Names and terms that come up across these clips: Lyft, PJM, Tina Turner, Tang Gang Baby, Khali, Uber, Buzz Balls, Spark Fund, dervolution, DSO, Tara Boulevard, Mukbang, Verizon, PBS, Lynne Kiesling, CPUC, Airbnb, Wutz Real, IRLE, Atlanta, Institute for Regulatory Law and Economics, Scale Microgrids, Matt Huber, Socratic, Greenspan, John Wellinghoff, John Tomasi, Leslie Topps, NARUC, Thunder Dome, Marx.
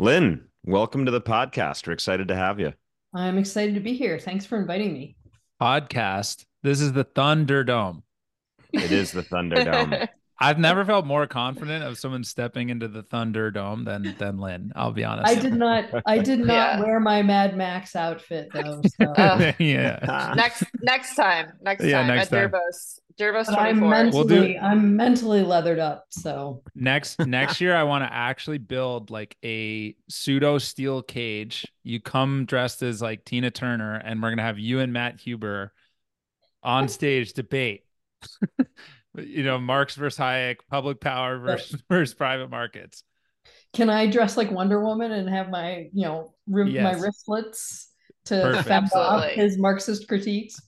Lynn, welcome to the podcast. We're excited to have you. I'm excited to be here. Thanks for inviting me. Podcast. This is the Thunder Dome. It is the Thunder Dome. I've never felt more confident of someone stepping into the Thunder Dome than Lynn. I'll be honest. I did not wear my Mad Max outfit though. So. Yeah. Next time at DERVOS. DERVOS 24. I'm mentally leathered up. So next year, I want to actually build like a pseudo steel cage. You come dressed as like Tina Turner, and we're gonna have you and Matt Huber on stage debate. You know, Marx versus Hayek, public power versus private markets. Can I dress like Wonder Woman and have my, you know, my wristlets to fend off his Marxist critiques?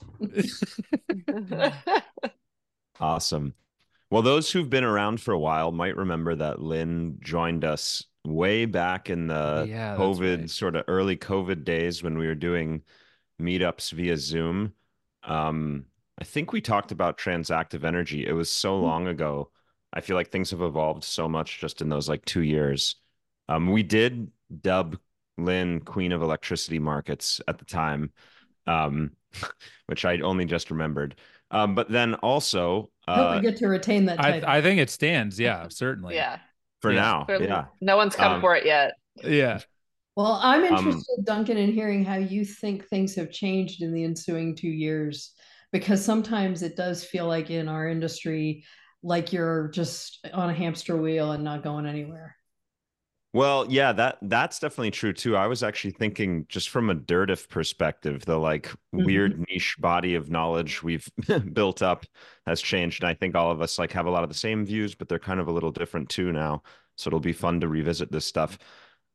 Awesome. Well, those who've been around for a while might remember that Lynn joined us way back in the sort of early COVID days when we were doing meetups via Zoom. I think we talked about transactive energy. It was so long ago. I feel like things have evolved so much just in those like 2 years. We did dub Lynn Queen of Electricity Markets at the time, which I only just remembered. But then also... I hope we get to retain that title. I think it stands. Yeah, certainly. Yeah. For now. Certainly. Yeah. No one's come for it yet. Yeah. Well, I'm interested, Duncan, in hearing how you think things have changed in the ensuing 2 years. Because sometimes it does feel like in our industry, like you're just on a hamster wheel and not going anywhere. Well, yeah, that's definitely true too. I was actually thinking just from a DERDIF perspective, the like weird niche body of knowledge we've built up has changed. And I think all of us like have a lot of the same views, but they're kind of a little different too now. So it'll be fun to revisit this stuff.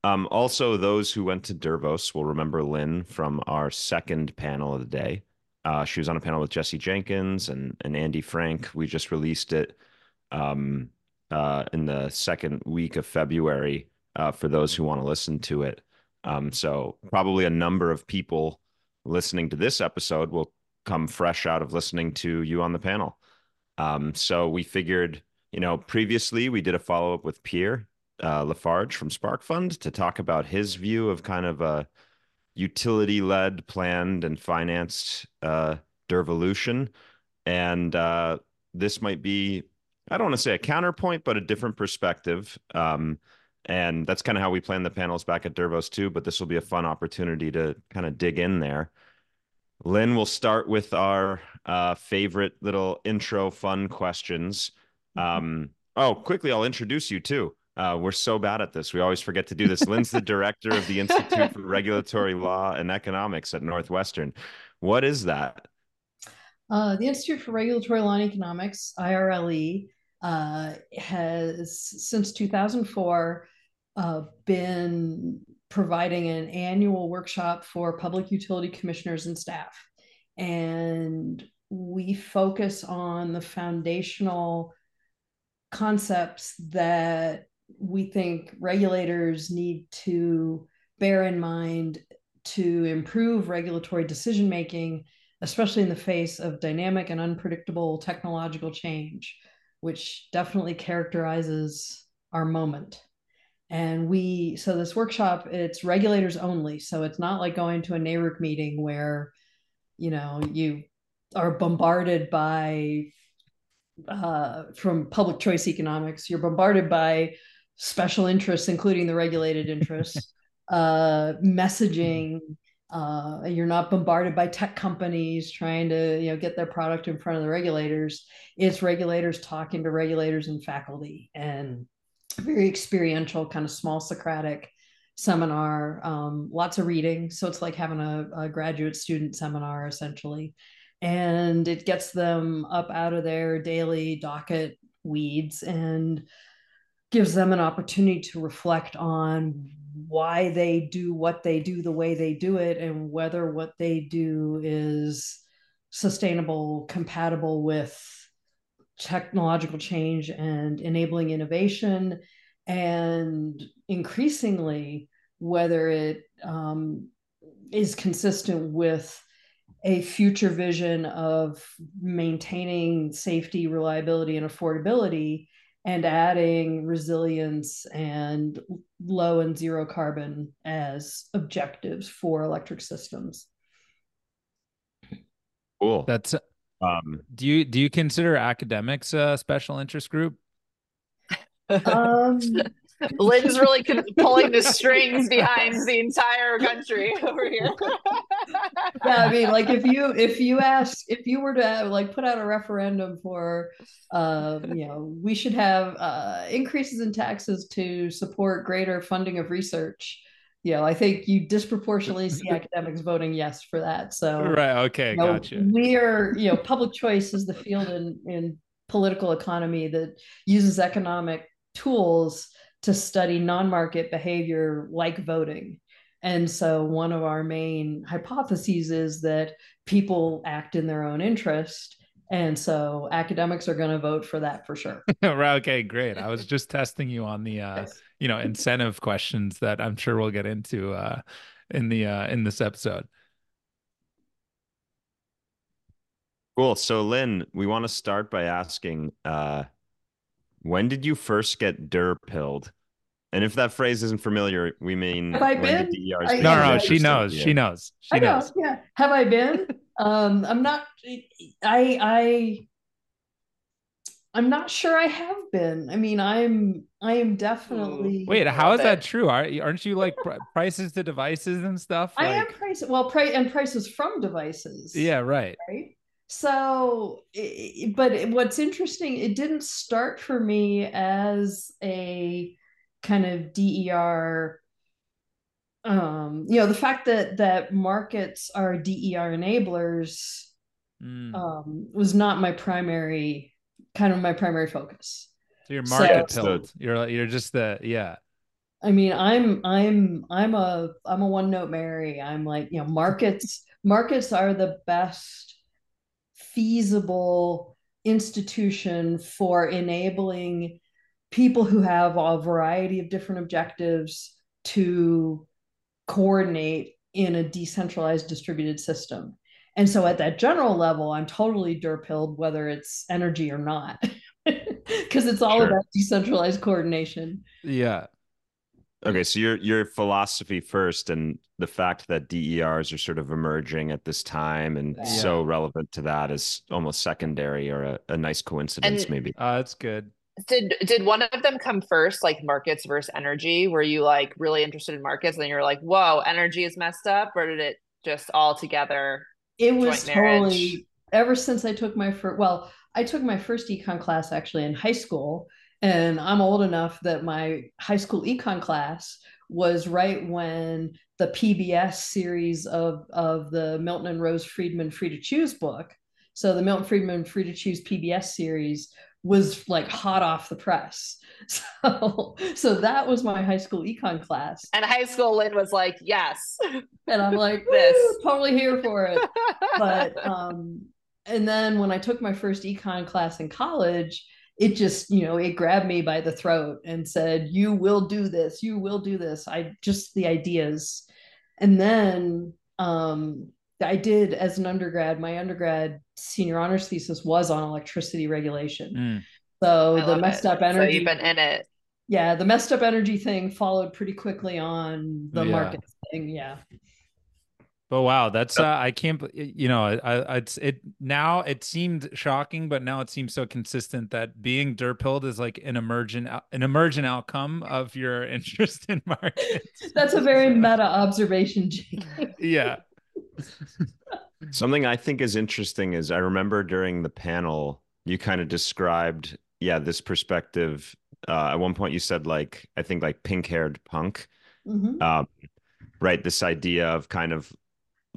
Also, those who went to DERVOS will remember Lynn from our second panel of the day. She was on a panel with Jesse Jenkins and Andy Frank. We just released it in the second week of February for those who want to listen to it. So probably a number of people listening to this episode will come fresh out of listening to you on the panel. So we figured, you know, previously we did a follow-up with Pierre Lafarge from Spark Fund to talk about his view of kind of a utility-led, planned, and financed dervolution. And this might be, I don't want to say a counterpoint, but a different perspective. And that's kind of how we planned the panels back at DERVOS too, but this will be a fun opportunity to kind of dig in there. Lynn, we'll start with our favorite little intro fun questions. Quickly, I'll introduce you too. We're so bad at this. We always forget to do this. Lynn's the director of the Institute for Regulatory Law and Economics at Northwestern. What is that? The Institute for Regulatory Law and Economics, IRLE, has since 2004 been providing an annual workshop for public utility commissioners and staff. And we focus on the foundational concepts that we think regulators need to bear in mind to improve regulatory decision-making, especially in the face of dynamic and unpredictable technological change, which definitely characterizes our moment. And so this workshop, it's regulators only. So it's not like going to a NARUC meeting where, you know, you are bombarded by from public choice economics, you're bombarded by special interests, including the regulated interests, messaging. You're not bombarded by tech companies trying to, you know, get their product in front of the regulators. It's regulators talking to regulators and faculty, and very experiential, kind of small Socratic seminar, lots of reading. So it's like having a graduate student seminar essentially. And it gets them up out of their daily docket weeds and gives them an opportunity to reflect on why they do what they do the way they do it, and whether what they do is sustainable, compatible with technological change and enabling innovation, and increasingly whether it is consistent with a future vision of maintaining safety, reliability, and affordability, and adding resilience and low and zero carbon as objectives for electric systems. Cool. That's do you consider academics a special interest group? Lynn's really pulling the strings behind the entire country over here. Yeah, I mean, like if you asked, if you were to have, like, put out a referendum for, you know, we should have increases in taxes to support greater funding of research. You know, I think you disproportionately see academics voting yes for that. So right, okay, you know, gotcha. We are, you know, public choice is the field in political economy that uses economic tools to study non-market behavior like voting. And so one of our main hypotheses is that people act in their own interest. And so academics are going to vote for that for sure. Right. Okay, great. I was just testing you on the, you know, incentive questions that I'm sure we'll get into in this episode. Cool. So Lynn, we want to start by asking, when did you first get DER-pilled? And if that phrase isn't familiar, we mean... Have I been? No, she knows. She knows. She knows. Yeah. Have I been? I'm not... I'm not sure I have been. I mean, I am definitely... Wait, how is that true? Aren't you like prices to devices and stuff? Like... I am prices. Well, prices from devices. Yeah, right. Right? So, but what's interesting, it didn't start for me as a kind of DER, you know, the fact that markets are DER enablers was not my primary, focus. So you're market tilt. You're just the, yeah. I mean, I'm a one note Mary. I'm like, you know, markets are the best feasible institution for enabling people who have a variety of different objectives to coordinate in a decentralized distributed system. And so at that general level, I'm totally DER-pilled, whether it's energy or not, because it's all about decentralized coordination. Yeah. Okay, so your philosophy first, and the fact that DERs are sort of emerging at this time and so relevant to that is almost secondary, or a nice coincidence, and maybe. That's good. Did one of them come first, like markets versus energy? Were you like really interested in markets and then you were like, whoa, energy is messed up? Or did it just all together? It was totally, ever since I took my first, well, I took my first econ class actually in high school. And I'm old enough that my high school econ class was right when the PBS series of the Milton and Rose Friedman Free to Choose book. So the Milton Friedman Free to Choose PBS series was like hot off the press. So that was my high school econ class. And high school Lynn was like, yes. And I'm like, this totally here for it. But and then when I took my first econ class in college, it just, you know, it grabbed me by the throat and said, you will do this. You will do this. The ideas. And then I did, as an undergrad, my undergrad senior honors thesis was on electricity regulation. So the messed up energy. So you've been in it. Yeah. The messed up energy thing followed pretty quickly on the market thing. Yeah. But wow, that's I can't, you know, now it seemed shocking, but now it seems so consistent that being DER-pilled is like an emergent outcome of your interest in markets. That's a very meta observation, Jake. Yeah. Something I think is interesting is I remember during the panel you kind of described this perspective. At one point you said like, I think like pink-haired punk, right? This idea of kind of,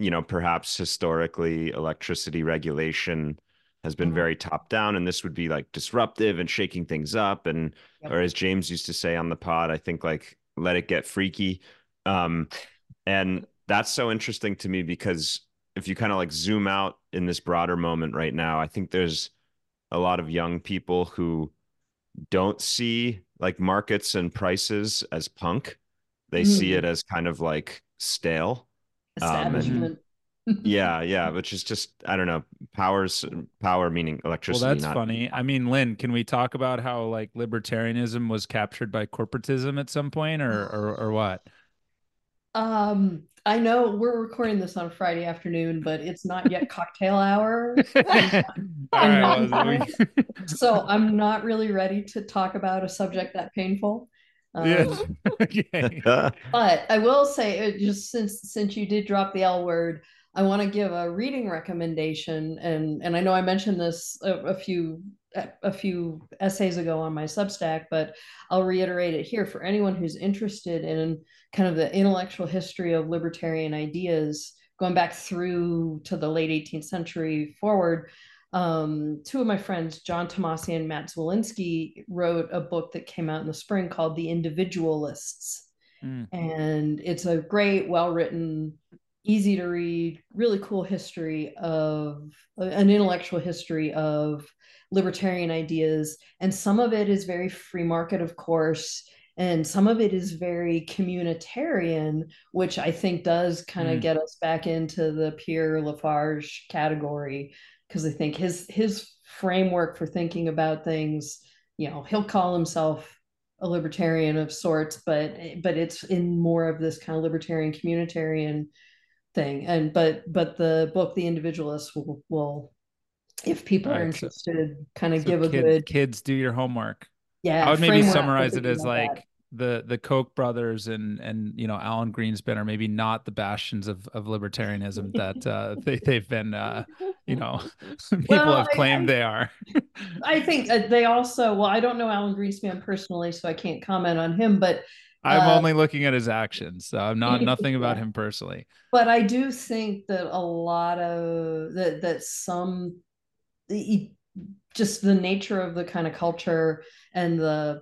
you know, perhaps historically electricity regulation has been very top down, and this would be like disruptive and shaking things up. And, or as James used to say on the pod, I think like, let it get freaky. And that's so interesting to me, because if you kind of like zoom out in this broader moment right now, I think there's a lot of young people who don't see like markets and prices as punk. They see it as kind of like stale. Establishment. Yeah, which is just, I don't know, power meaning electricity. Well, that's funny. I mean, Lynn, can we talk about how like libertarianism was captured by corporatism at some point, or what? I know we're recording this on Friday afternoon, but it's not yet cocktail hour. So I'm not really ready to talk about a subject that painful. Yes. Okay. But I will say, just since you did drop the L word, I want to give a reading recommendation, and I know I mentioned this a few essays ago on my Substack, but I'll reiterate it here for anyone who's interested in kind of the intellectual history of libertarian ideas going back through to the late 18th century forward. Two of my friends, John Tomasi and Matt Zwolinski, wrote a book that came out in the spring called The Individualists. Mm. And it's a great, well-written, easy to read, really cool history of an intellectual history of libertarian ideas. And some of it is very free market, of course, and some of it is very communitarian, which I think does kind of get us back into the Pierre Lafarge category, because I think his framework for thinking about things, you know, he'll call himself a libertarian of sorts, but it's in more of this kind of libertarian communitarian thing. And but the book The Individualists will, if people are interested, kind of give a good. Kids, do your homework. Yeah, I would maybe summarize it as like that. The Koch brothers and you know, Alan Greenspan are maybe not the bastions of libertarianism that they've been you know, people have claimed they are. I think they also, well, I don't know Alan Greenspan personally, so I can't comment on him, but I'm only looking at his actions, so I'm not nothing about him personally. But I do think that a lot of that some just the nature of the kind of culture and the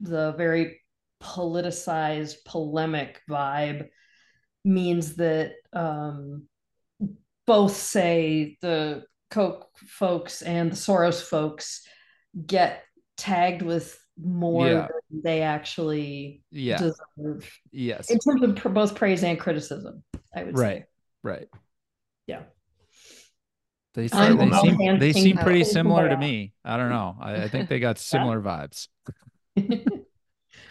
very politicized polemic vibe means that both, say, the Koch folks and the Soros folks get tagged with more than they actually deserve. Yes, in terms of both praise and criticism, I would say. Right. Yeah. They seem pretty similar to me. I don't know. I think they got similar vibes.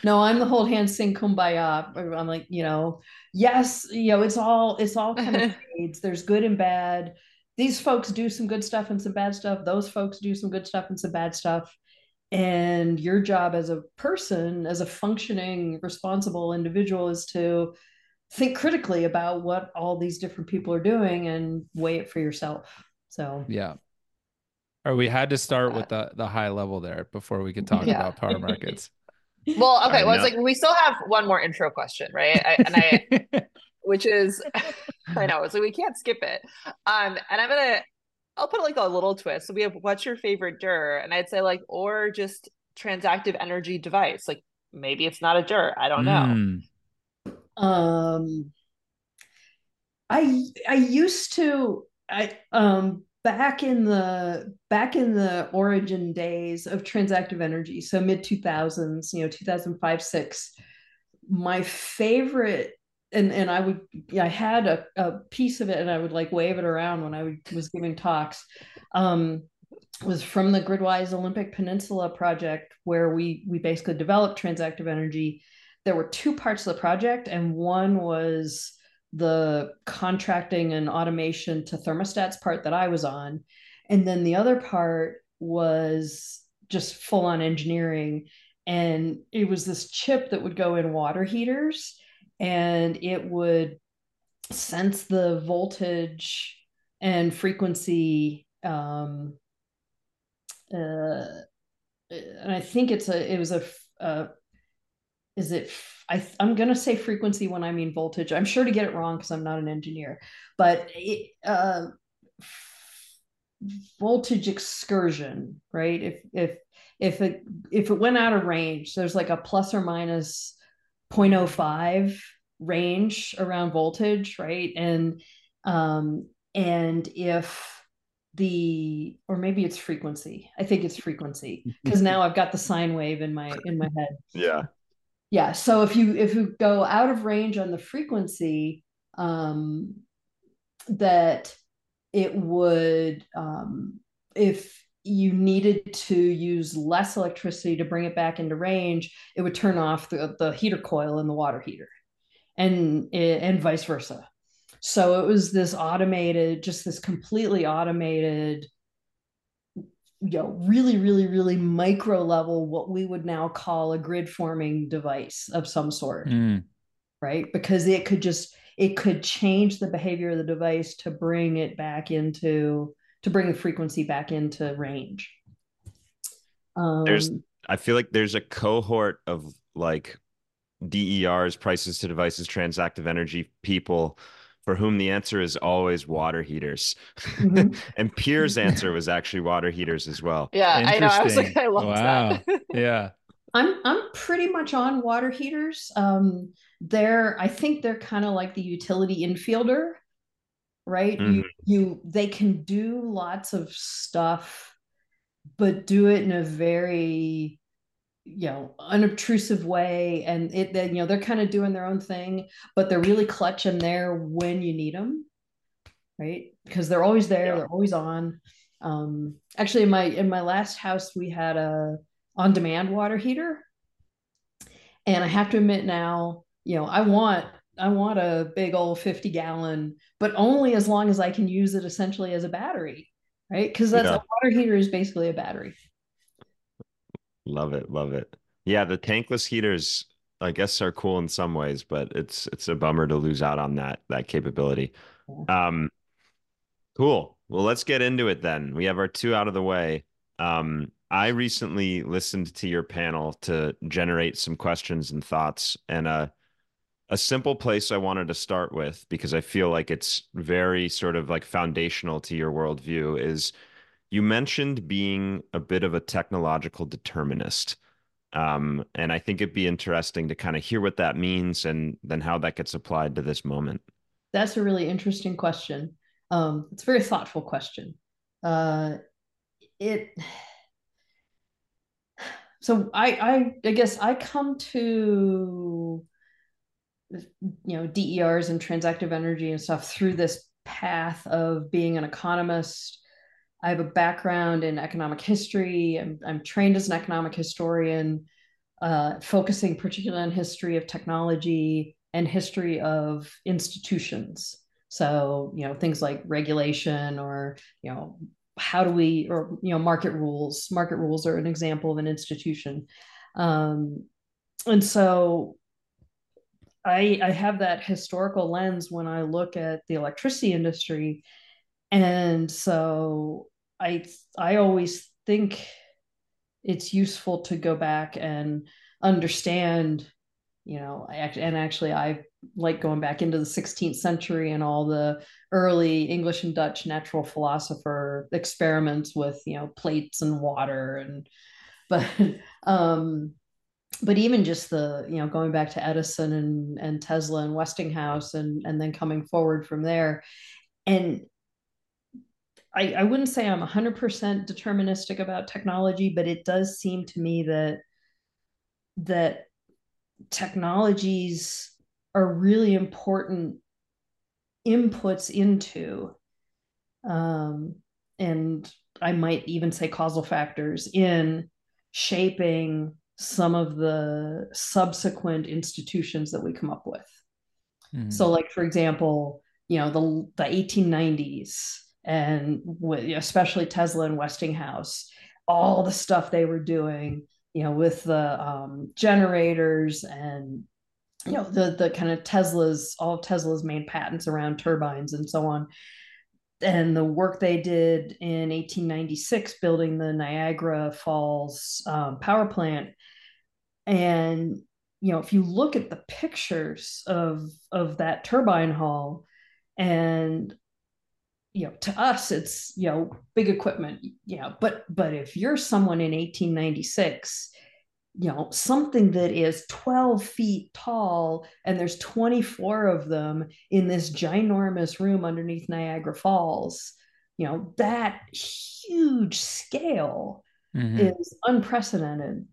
No, I'm the hold hands sing kumbaya. I'm like, you know, yes, you know, it's all kind of grades. There's good and bad. These folks do some good stuff and some bad stuff. Those folks do some good stuff and some bad stuff. And your job as a person, as a functioning, responsible individual, is to think critically about what all these different people are doing and weigh it for yourself. So yeah. Or we had to start with the high level there before we could talk about power markets. Well, okay. Well, it's like we still have one more intro question, right? Which is, I know, it's like we can't skip it. And I'll put like a little twist. So we have, what's your favorite DER? And I'd say like, or just transactive energy device. Like maybe it's not a DER. I don't know. I used to, back in the origin days of transactive energy, so mid 2000s, you know, 2005-06, my favorite, and I had a piece of it, and I would like wave it around when I was giving talks, was from the Gridwise Olympic Peninsula project, where we basically developed transactive energy. There were two parts of the project, and one was the contracting and automation to thermostats part that I was on. And then the other part was just full on engineering. And it was this chip that would go in water heaters, and it would sense the voltage and frequency. And I think I'm going to say frequency when I mean voltage. I'm sure to get it wrong because I'm not an engineer, but voltage excursion, right? If it went out of range, there's like a plus or minus 0.05 range around voltage, right? And if or maybe it's frequency. I think it's frequency, because now I've got the sine wave in my head. Yeah. Yeah. So if you go out of range on the frequency, that it would, if you needed to use less electricity to bring it back into range, it would turn off the heater coil in the water heater, and vice versa. So it was this automated, just this completely automated, really, really, really micro level, what we would now call a grid forming device of some sort, right? Because it could just, it could change the behavior of the device to bring it back into, to bring the frequency back into range. There's, I feel like there's a cohort of like DERs, prices to devices, transactive energy people for whom the answer is always water heaters. Mm-hmm. And Pierre's answer was actually water heaters as well. Yeah, I know. I was like, I love that. Yeah. I'm pretty much on water heaters. I think they're kind of like the utility infielder, right? Mm-hmm. They can do lots of stuff, but do it in a very, unobtrusive way. And they're kind of doing their own thing, but they're really clutch in there when you need them, right? Because they're always there. Yeah. They're always on. Actually, in my last house, we had a on-demand water heater. And I have to admit now, I want a big old 50-gallon, but only as long as I can use it essentially as a battery, right? Because that's a water heater is basically a battery. Love it. Love it. Yeah. The tankless heaters, I guess, are cool in some ways, but it's a bummer to lose out on that capability. Yeah. Cool. Well, let's get into it then. We have our two out of the way. I recently listened to your panel to generate some questions and thoughts, and a simple place I wanted to start with, because I feel like it's very sort of like foundational to your worldview, is you mentioned being a bit of a technological determinist. And I think it'd be interesting to kind of hear what that means and then how that gets applied to this moment. That's a really interesting question. It's a very thoughtful question. So I guess I come to, DERs and transactive energy and stuff through this path of being an economist. I have a background in economic history. I'm trained as an economic historian, focusing particularly on history of technology and history of institutions. So, things like regulation or, how do we, or, market rules. Market rules are an example of an institution. And so I have that historical lens when I look at the electricity industry. And so I always think it's useful to go back and understand, I like going back into the 16th century and all the early English and Dutch natural philosopher experiments with, plates and water but even just the, going back to Edison and Tesla and Westinghouse and then coming forward from there. And I wouldn't say I'm 100% deterministic about technology, but it does seem to me that technologies are really important inputs into, and I might even say causal factors in shaping some of the subsequent institutions that we come up with. Mm-hmm. So like, for example, the 1890s, and especially Tesla and Westinghouse, all the stuff they were doing, with the generators and, the kind of Tesla's, all of Tesla's main patents around turbines and so on. And the work they did in 1896, building the Niagara Falls power plant. And, if you look at the pictures of that turbine hall, and to us, it's, big equipment, but if you're someone in 1896, something that is 12 feet tall and there's 24 of them in this ginormous room underneath Niagara Falls, that huge scale is unprecedented.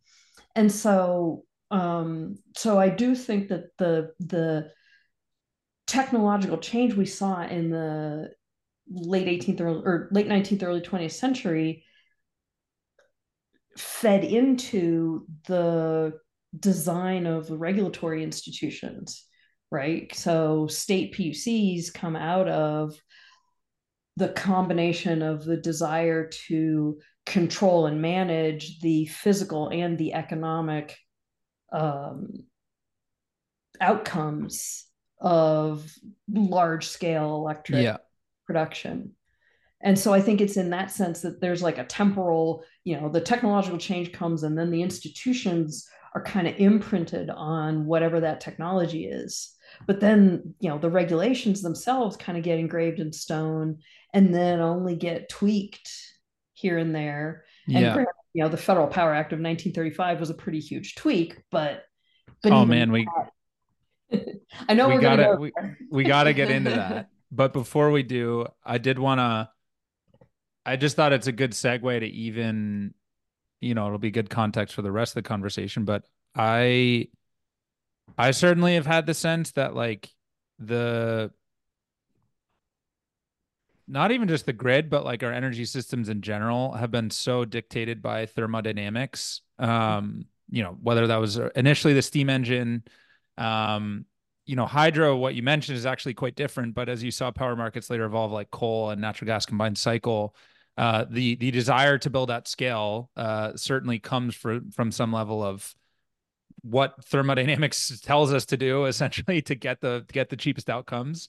And so I do think that the technological change we saw in the late 18th or late 19th, early 20th century fed into the design of the regulatory institutions, right? So state PUCs come out of the combination of the desire to control and manage the physical and the economic outcomes of large-scale electric production. And so I think it's in that sense that there's like a temporal, you know, the technological change comes and then the institutions are kind of imprinted on whatever that technology is. But then, you know, the regulations themselves kind of get engraved in stone and then only get tweaked here and there. And, you know, the Federal Power Act of 1935 was a pretty huge tweak, but oh man, I know we gotta get into that. But before we do, I just thought it's a good segue to even, you know, it'll be good context for the rest of the conversation. But I certainly have had the sense that like not even just the grid, but like our energy systems in general have been so dictated by thermodynamics. You know, whether that was initially the steam engine, you know, hydro, what you mentioned is actually quite different, but as you saw power markets later evolve, like coal and natural gas combined cycle, the desire to build at scale certainly comes from some level of what thermodynamics tells us to do, essentially, to get the cheapest outcomes,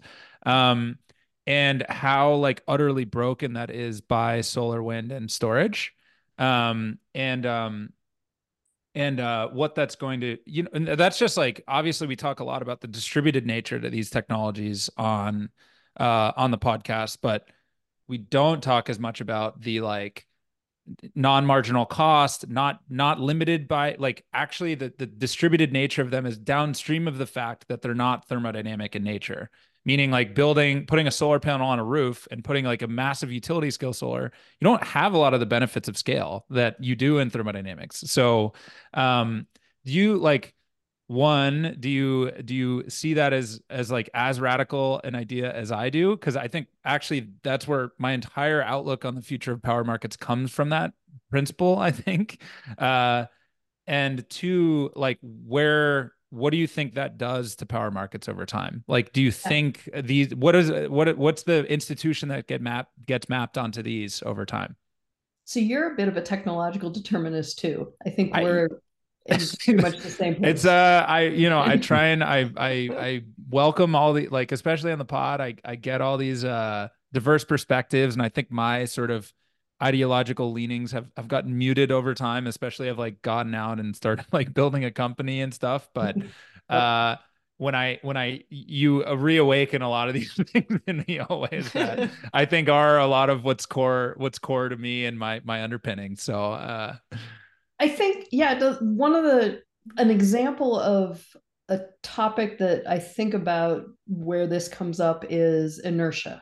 and how like utterly broken that is by solar, wind, and storage, and what that's going to, you know, and that's just like, obviously we talk a lot about the distributed nature to these technologies on the podcast, but we don't talk as much about the like non-marginal cost, not limited by like actually the distributed nature of them is downstream of the fact that they're not thermodynamic in nature. Meaning like putting a solar panel on a roof and putting like a massive utility scale solar, you don't have a lot of the benefits of scale that you do in thermodynamics. So do you like, one, do you see that as like as radical an idea as I do? Cause I think actually that's where my entire outlook on the future of power markets comes from, that principle, I think. And two, like what do you think that does to power markets over time? Like, do you think what's the institution that gets mapped onto these over time? So you're a bit of a technological determinist too. I think it's pretty much the same place. It's I welcome all the, like, especially on the pod, I get all these diverse perspectives, and I think my sort of ideological leanings have gotten muted over time, especially I've like gotten out and started like building a company and stuff. But when you reawaken a lot of these things in me always that I think are a lot of what's core to me and my underpinning. So I think, yeah, an example of a topic that I think about where this comes up is inertia.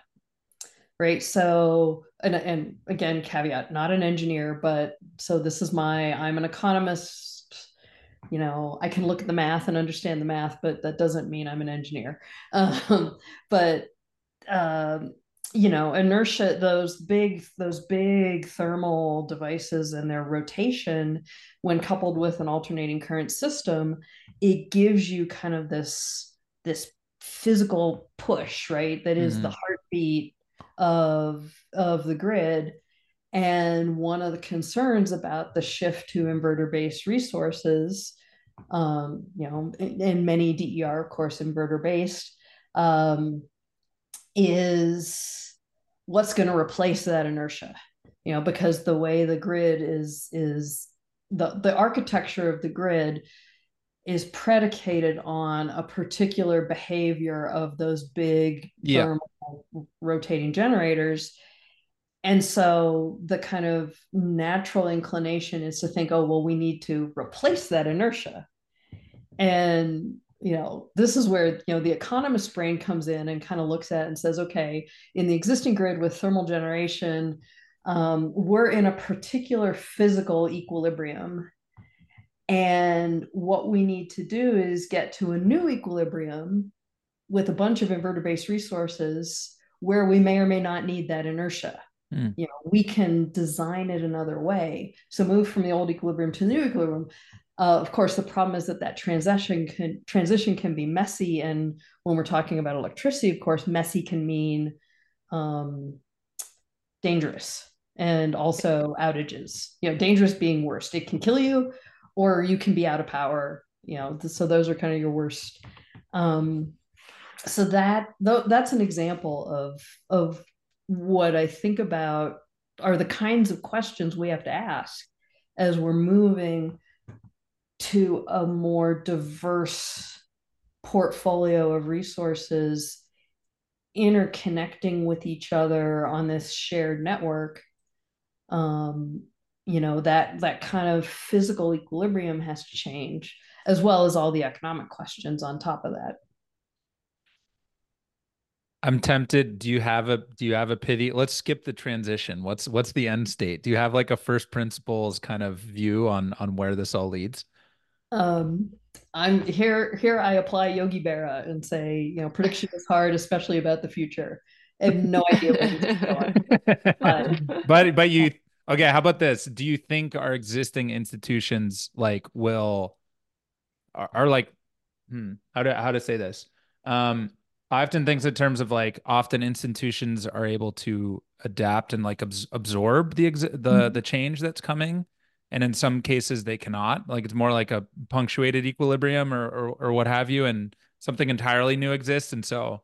Right. So, and again, caveat, not an engineer, but so this is I'm an economist, you know, I can look at the math and understand the math, but that doesn't mean I'm an engineer. You know, inertia, those big thermal devices and their rotation, when coupled with an alternating current system, it gives you kind of this physical push, right? That is the heartbeat of the grid. And one of the concerns about the shift to inverter-based resources, you know, and many DER, of course, inverter-based, is what's going to replace that inertia, you know, because the way the grid is the architecture of the grid is predicated on a particular behavior of those big thermal rotating generators. And so the kind of natural inclination is to think, oh, well, we need to replace that inertia. And, you know, this is where, you know, the economist brain comes in and kind of looks at and says, okay, in the existing grid with thermal generation, we're in a particular physical equilibrium. And what we need to do is get to a new equilibrium with a bunch of inverter-based resources where we may or may not need that inertia. Mm. You know, we can design it another way. So move from the old equilibrium to the new equilibrium. Of course, the problem is that that transition can be messy. And when we're talking about electricity, of course, messy can mean dangerous and also outages. You know, dangerous being worst. It can kill you, or you can be out of power. You know, so those are kind of your worst. So that's an example of what I think about are the kinds of questions we have to ask as we're moving to a more diverse portfolio of resources interconnecting with each other on this shared network. You know, that kind of physical equilibrium has to change, as well as all the economic questions on top of that. I'm tempted. Do you have a pity? Let's skip the transition. What's the end state? Do you have like a first principles kind of view on where this all leads? I'm here. I apply Yogi Berra and say, you know, prediction is hard, especially about the future. I have no idea where this is going. But you, okay. How about this? Do you think our existing institutions how to say this? I often think in terms of often institutions are able to adapt and absorb the change that's coming. And in some cases they cannot, it's more like a punctuated equilibrium or what have you, and something entirely new exists. And so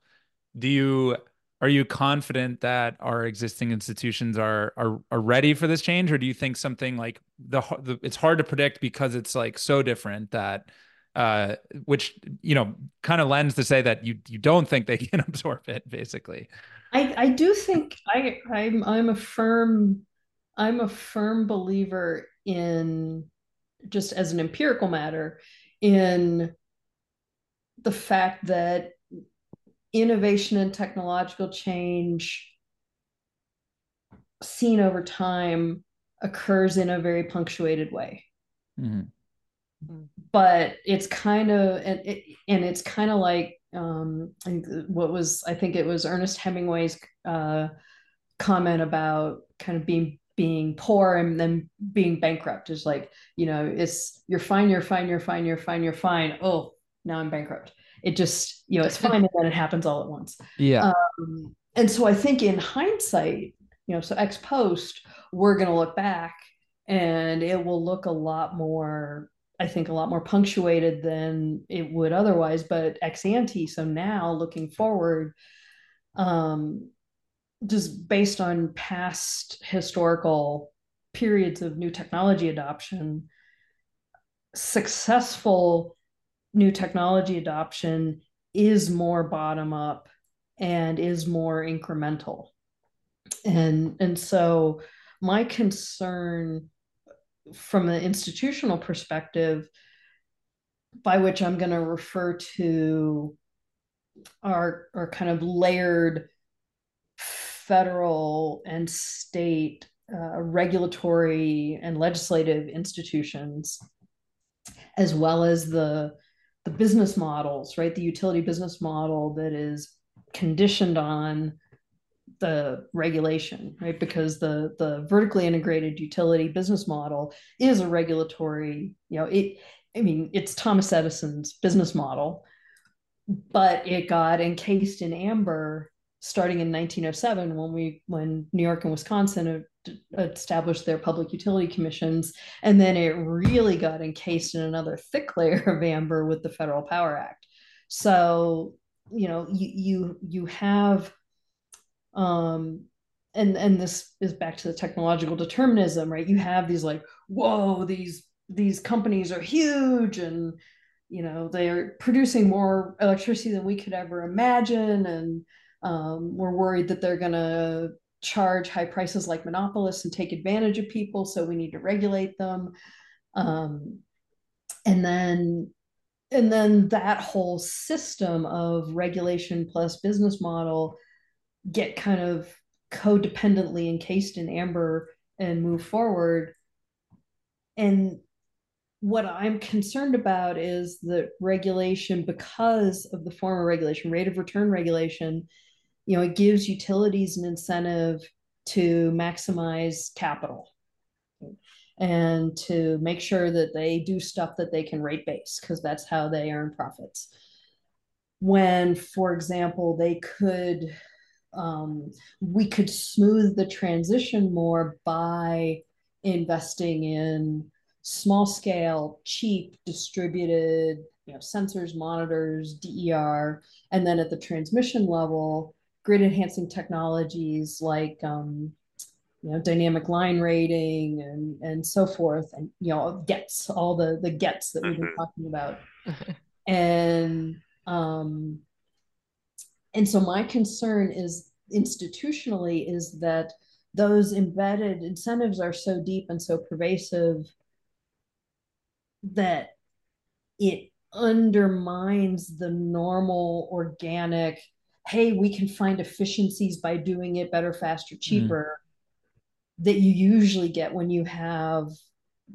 are you confident that our existing institutions are ready for this change? Or do you think something like it's hard to predict because it's so different that, which, you know, kind of lends to say that you don't think they can absorb it, basically. I do think I'm a firm believer in, just as an empirical matter, in the fact that innovation and technological change seen over time occurs in a very punctuated way. Mm-hmm. But it's kind of, I think it was Ernest Hemingway's comment about kind of being poor and then being bankrupt. Is you're fine, you're fine, you're fine, you're fine, you're fine. Oh, now I'm bankrupt. It just, it's fine. And then it happens all at once. Yeah. And so I think in hindsight, so ex post, we're going to look back and it will look a lot more punctuated than it would otherwise, but ex ante. So now looking forward, just based on past historical periods of new technology adoption, successful new technology adoption is more bottom up and is more incremental. And so my concern from an institutional perspective, by which I'm going to refer to our kind of layered federal and state regulatory and legislative institutions, as well as the business models, right? The utility business model that is conditioned on the regulation, right? Because the vertically integrated utility business model is a regulatory, it's Thomas Edison's business model, but it got encased in amber starting in 1907 when New York and Wisconsin established their public utility commissions. And then it really got encased in another thick layer of amber with the Federal Power Act. So, you have, and this is back to the technological determinism, right? You have these whoa, these companies are huge and, they're producing more electricity than we could ever imagine. And we're worried that they're going to charge high prices like monopolists and take advantage of people. So we need to regulate them. And then that whole system of regulation plus business model get kind of codependently encased in amber and move forward. And What I'm concerned about is that regulation, because of the form of regulation, rate of return regulation, you know, it gives utilities an incentive to maximize capital and to make sure that they do stuff that they can rate base, because that's how they earn profits. When, for example, they could, we could smooth the transition more by investing in small scale, cheap, distributed, you know, sensors, monitors, DER, and then at the transmission level, grid enhancing technologies like, you know, dynamic line rating and so forth, and, you know, gets, all the gets that we've been talking about. And so my concern is institutionally is that those embedded incentives are so deep and so pervasive that it undermines the normal, organic, hey, we can find efficiencies by doing it better, faster, cheaper, that you usually get when you have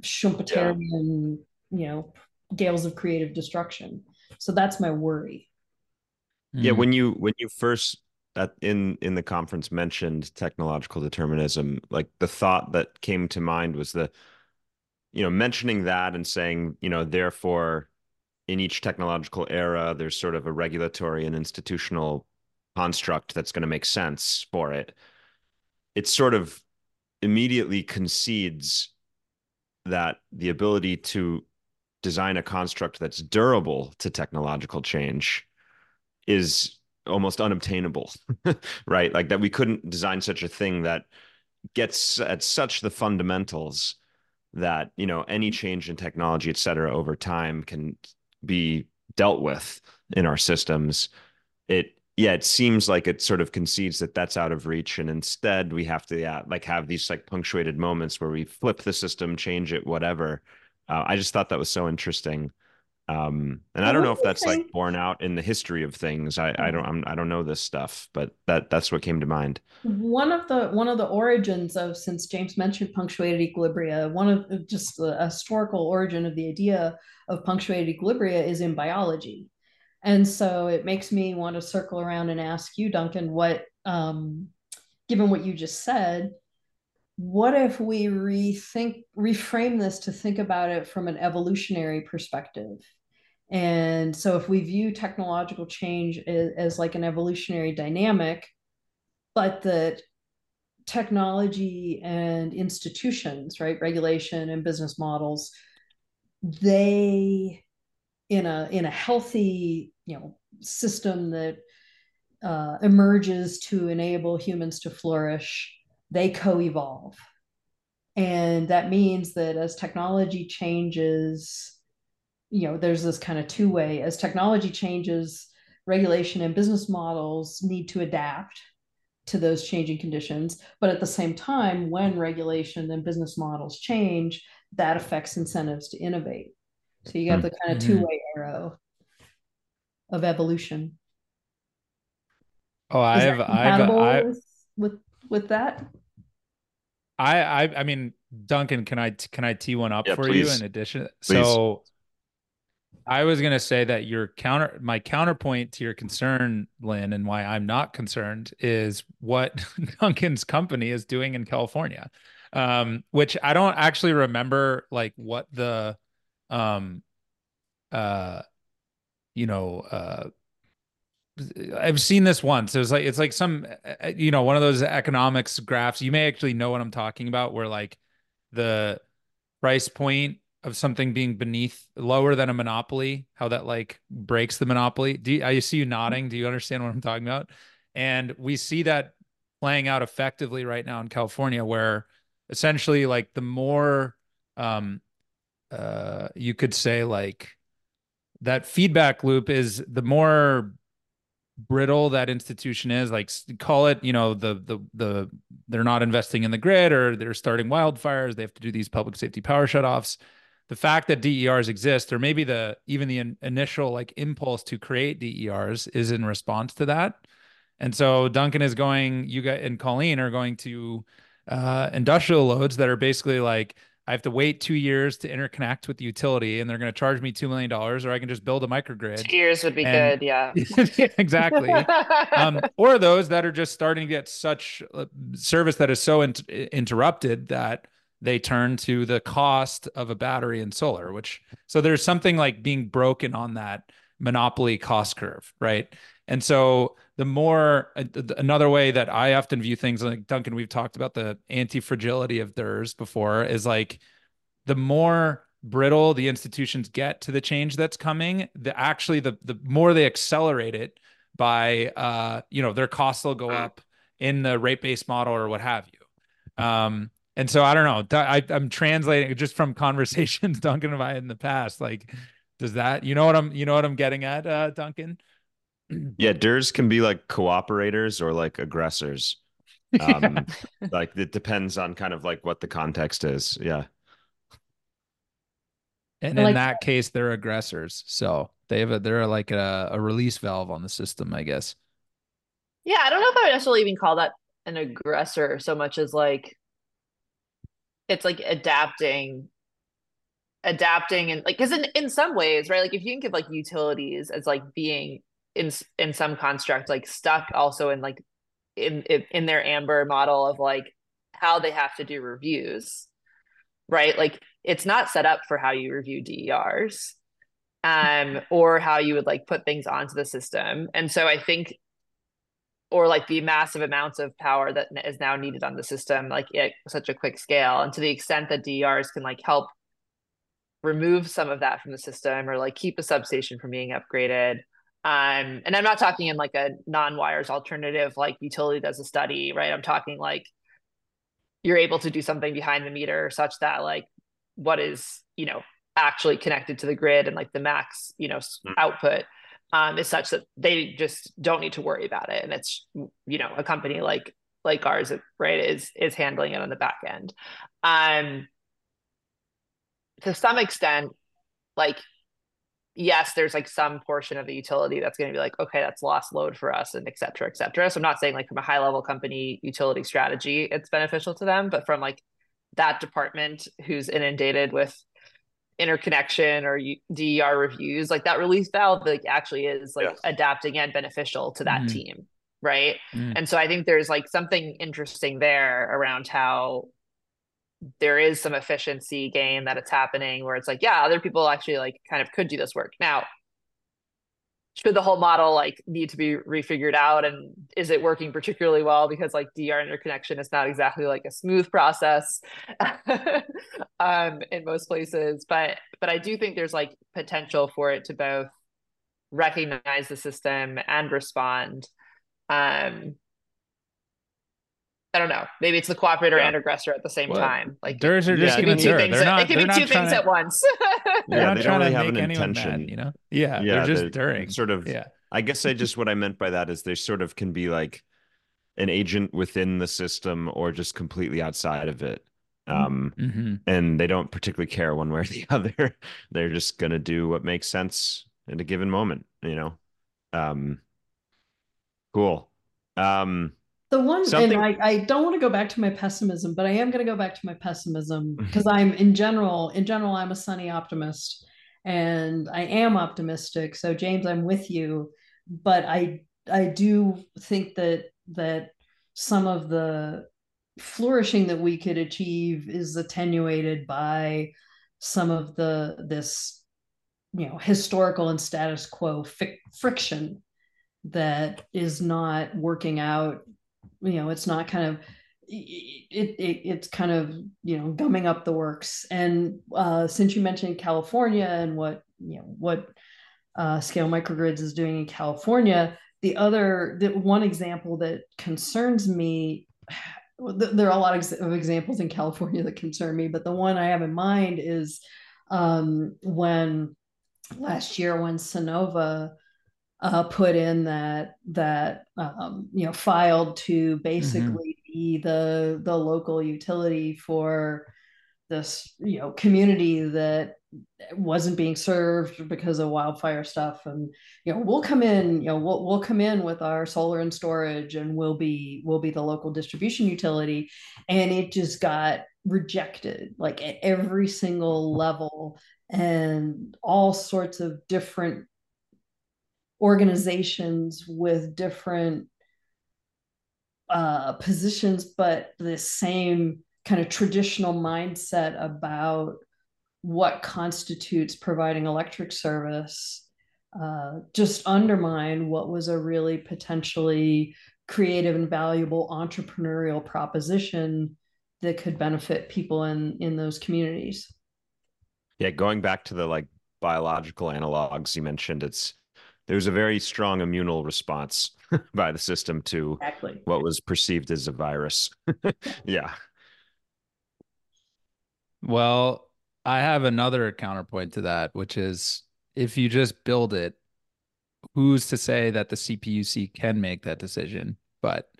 Schumpeterian, you know, gales of creative destruction. So that's my worry. Yeah, when you first in the conference mentioned technological determinism, like the thought that came to mind was the, you know, mentioning that and saying, you know, therefore in each technological era, there's sort of a regulatory and institutional construct that's going to make sense for it. It sort of immediately concedes that the ability to design a construct that's durable to technological change is almost unobtainable, right? Like that we couldn't design such a thing that gets at such the fundamentals that, you know, any change in technology, et cetera, over time can be dealt with in our systems. It seems like it sort of concedes that that's out of reach. And instead we have to have these like punctuated moments where we flip the system, change it, whatever. I just thought that was so interesting. And I don't know if that's like borne out in the history of things. I don't know this stuff, but that's what came to mind. One of the origins of, since James mentioned punctuated equilibria, one of just the historical origin of the idea of punctuated equilibria is in biology. And so it makes me want to circle around and ask you, Duncan, what, given what you just said, what if we reframe this to think about it from an evolutionary perspective? And so if we view technological change as like an evolutionary dynamic, but that technology and institutions, right, regulation and business models, they, in a healthy, you know, system that emerges to enable humans to flourish, they co-evolve. And that means that as technology changes, you know, there's this kind of two-way, as technology changes, regulation and business models need to adapt to those changing conditions. But at the same time, when regulation and business models change, that affects incentives to innovate. So you got the kind of two-way arrow of evolution. Oh, With that, I mean, Duncan, can I tee one up for please. You in addition? Please. So I was gonna say that my counterpoint to your concern, Lynn, and why I'm not concerned is what Duncan's company is doing in California, which I don't actually remember, like what the, I've seen this once. It was like, it's like some, you know, one of those economics graphs. You may actually know what I'm talking about, where like the price point of something being lower than a monopoly, how that like breaks the monopoly. I see you nodding. Do you understand what I'm talking about? And we see that playing out effectively right now in California, where essentially like the more, you could say like that feedback loop is, the more brittle that institution is, like call it, you know, the they're not investing in the grid, or they're starting wildfires, they have to do these public safety power shutoffs. The fact that DERs exist, or maybe even the initial like impulse to create DERs is in response to that. And so Duncan is going, you guys and Colleen are going to industrial loads that are basically like, I have to wait 2 years to interconnect with the utility and they're going to charge me $2 million, or I can just build a microgrid. 2 years would be good. Yeah, exactly. Or those that are just starting to get such service that is so interrupted that they turn to the cost of a battery and solar, which, so there's something like being broken on that monopoly cost curve. Right. And so the more, another way that I often view things, like Duncan, we've talked about the anti-fragility of DERs before, is like the more brittle the institutions get to the change that's coming, the more they accelerate it by, their costs will go up in the rate-based model or what have you. And so I don't know, I'm translating just from conversations Duncan and I had in the past, like, does that, you know what I'm getting at, Duncan? Yeah. DERs can be like cooperators or like aggressors. Like it depends on kind of like what the context is. Yeah. And in that case, they're aggressors. So they have they're like a release valve on the system, I guess. Yeah. I don't know if I would necessarily even call that an aggressor so much as like, it's like adapting and like, 'cause in some ways, right? Like if you can give like utilities as like being in some construct, like stuck also in like in their amber model of like how they have to do reviews, right? Like it's not set up for how you review DERs or how you would like put things onto the system. And so I think, or like the massive amounts of power that is now needed on the system, like at such a quick scale. And to the extent that DERs can like help remove some of that from the system or like keep a substation from being upgraded. And I'm not talking in like a non-wires alternative, like utility does a study, right? I'm talking like you're able to do something behind the meter such that like what is, actually connected to the grid and like the max, output. Is such that they just don't need to worry about it. And it's, a company like ours, right, is handling it on the back end. To some extent, like, yes, there's like some portion of the utility that's going to be like, okay, that's lost load for us and et cetera, et cetera. So I'm not saying like from a high level company utility strategy, it's beneficial to them, but from like that department who's inundated with interconnection or DER reviews, like that release valve like actually is like adapting and beneficial to that team, right? And so I think there's like something interesting there around how there is some efficiency gain that it's happening where it's like, yeah, other people actually like kind of could do this work. Now, should the whole model like need to be refigured out, and is it working particularly well because like DER interconnection is not exactly like a smooth process in most places, but I do think there's like potential for it to both recognize the system and respond. I don't know. Maybe it's the cooperator and aggressor at the same time. Like DERs are just giving two things. It can be two things at once. They don't really have an intention, mad, Yeah, they're just DERing. Sort of. Yeah. I guess what I meant by that is they sort of can be like an agent within the system or just completely outside of it, and they don't particularly care one way or the other. They're just gonna do what makes sense at a given moment. Cool. I don't want to go back to my pessimism, but I am going to go back to my pessimism because I'm in general, I'm a sunny optimist and I am optimistic. So James, I'm with you, but I do think that some of the flourishing that we could achieve is attenuated by some of this, historical and status quo friction that is not working out. It's not kind of, it's kind of, gumming up the works. And since you mentioned California and what Scale Microgrids is doing in California, one example that concerns me, there are a lot of examples in California that concern me, but the one I have in mind is when last year when Sunnova put in that filed to basically be the local utility for this community that wasn't being served because of wildfire stuff. And, we'll come in, we'll come in with our solar and storage, and we'll be the local distribution utility. And it just got rejected, like at every single level, and all sorts of different organizations with different positions, but the same kind of traditional mindset about what constitutes providing electric service, just undermine what was a really potentially creative and valuable entrepreneurial proposition that could benefit people in those communities. Yeah, going back to the biological analogs you mentioned, there's a very strong immune response by the system to exactly what was perceived as a virus. Yeah. Well, I have another counterpoint to that, which is if you just build it, who's to say that the CPUC can make that decision, but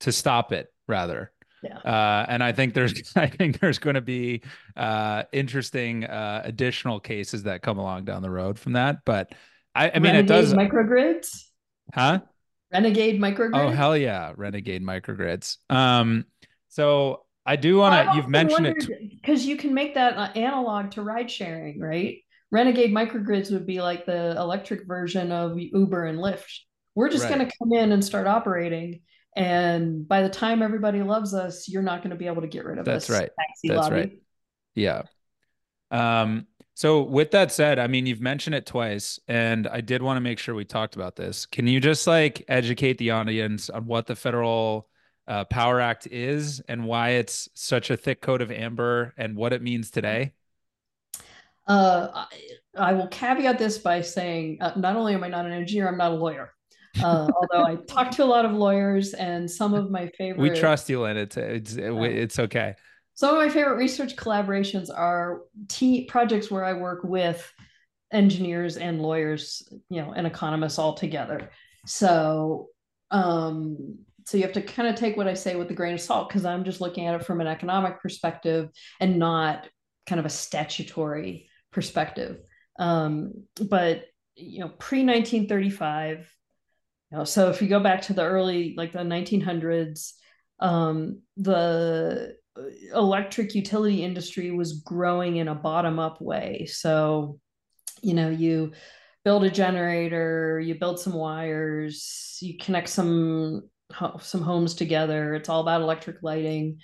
to stop it rather. Yeah. And I think there's going to be interesting additional cases that come along down the road from that. But I mean, Renegade it does microgrids, huh? Renegade microgrids. Oh, hell yeah. Renegade microgrids. So I do want to, you've mentioned it. Cause you can make that analog to ride sharing, right? Renegade microgrids would be like the electric version of Uber and Lyft. We're just going to come in and start operating. And by the time everybody loves us, you're not going to be able to get rid of us. That's right. Taxi lobby. Right. Yeah. So with that said, I mean, you've mentioned it twice, and I did want to make sure we talked about this. Can you just educate the audience on what the Federal Power Act is and why it's such a thick coat of amber and what it means today? I will caveat this by saying, not only am I not an engineer, I'm not a lawyer. Although I talk to a lot of lawyers, and some of my favorite... We trust you, Lynn. It's okay. Some of my favorite research collaborations are projects where I work with engineers and lawyers, and economists all together. So, so you have to kind of take what I say with a grain of salt, because I'm just looking at it from an economic perspective and not kind of a statutory perspective. But, pre-1935... So if you go back to the early, the 1900s, the electric utility industry was growing in a bottom-up way. So, you build a generator, you build some wires, you connect some homes together. It's all about electric lighting.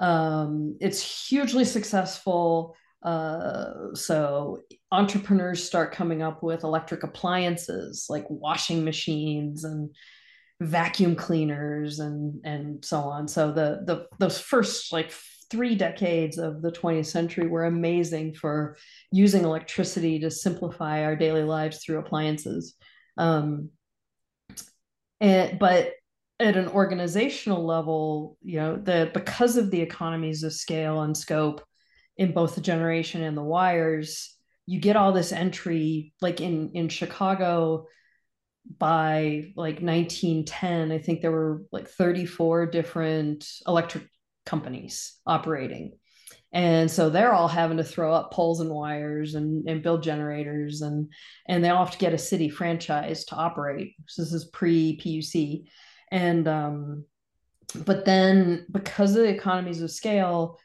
It's hugely successful. So entrepreneurs start coming up with electric appliances like washing machines and vacuum cleaners and so on. So those first 3 decades of the 20th century were amazing for using electricity to simplify our daily lives through appliances. But at an organizational level, because of the economies of scale and scope in both the generation and the wires, you get all this entry, in Chicago by 1910, I think there were 34 different electric companies operating. And so they're all having to throw up poles and wires and build generators, and they all have to get a city franchise to operate. So this is pre-PUC. And, but then because of the economies of scale,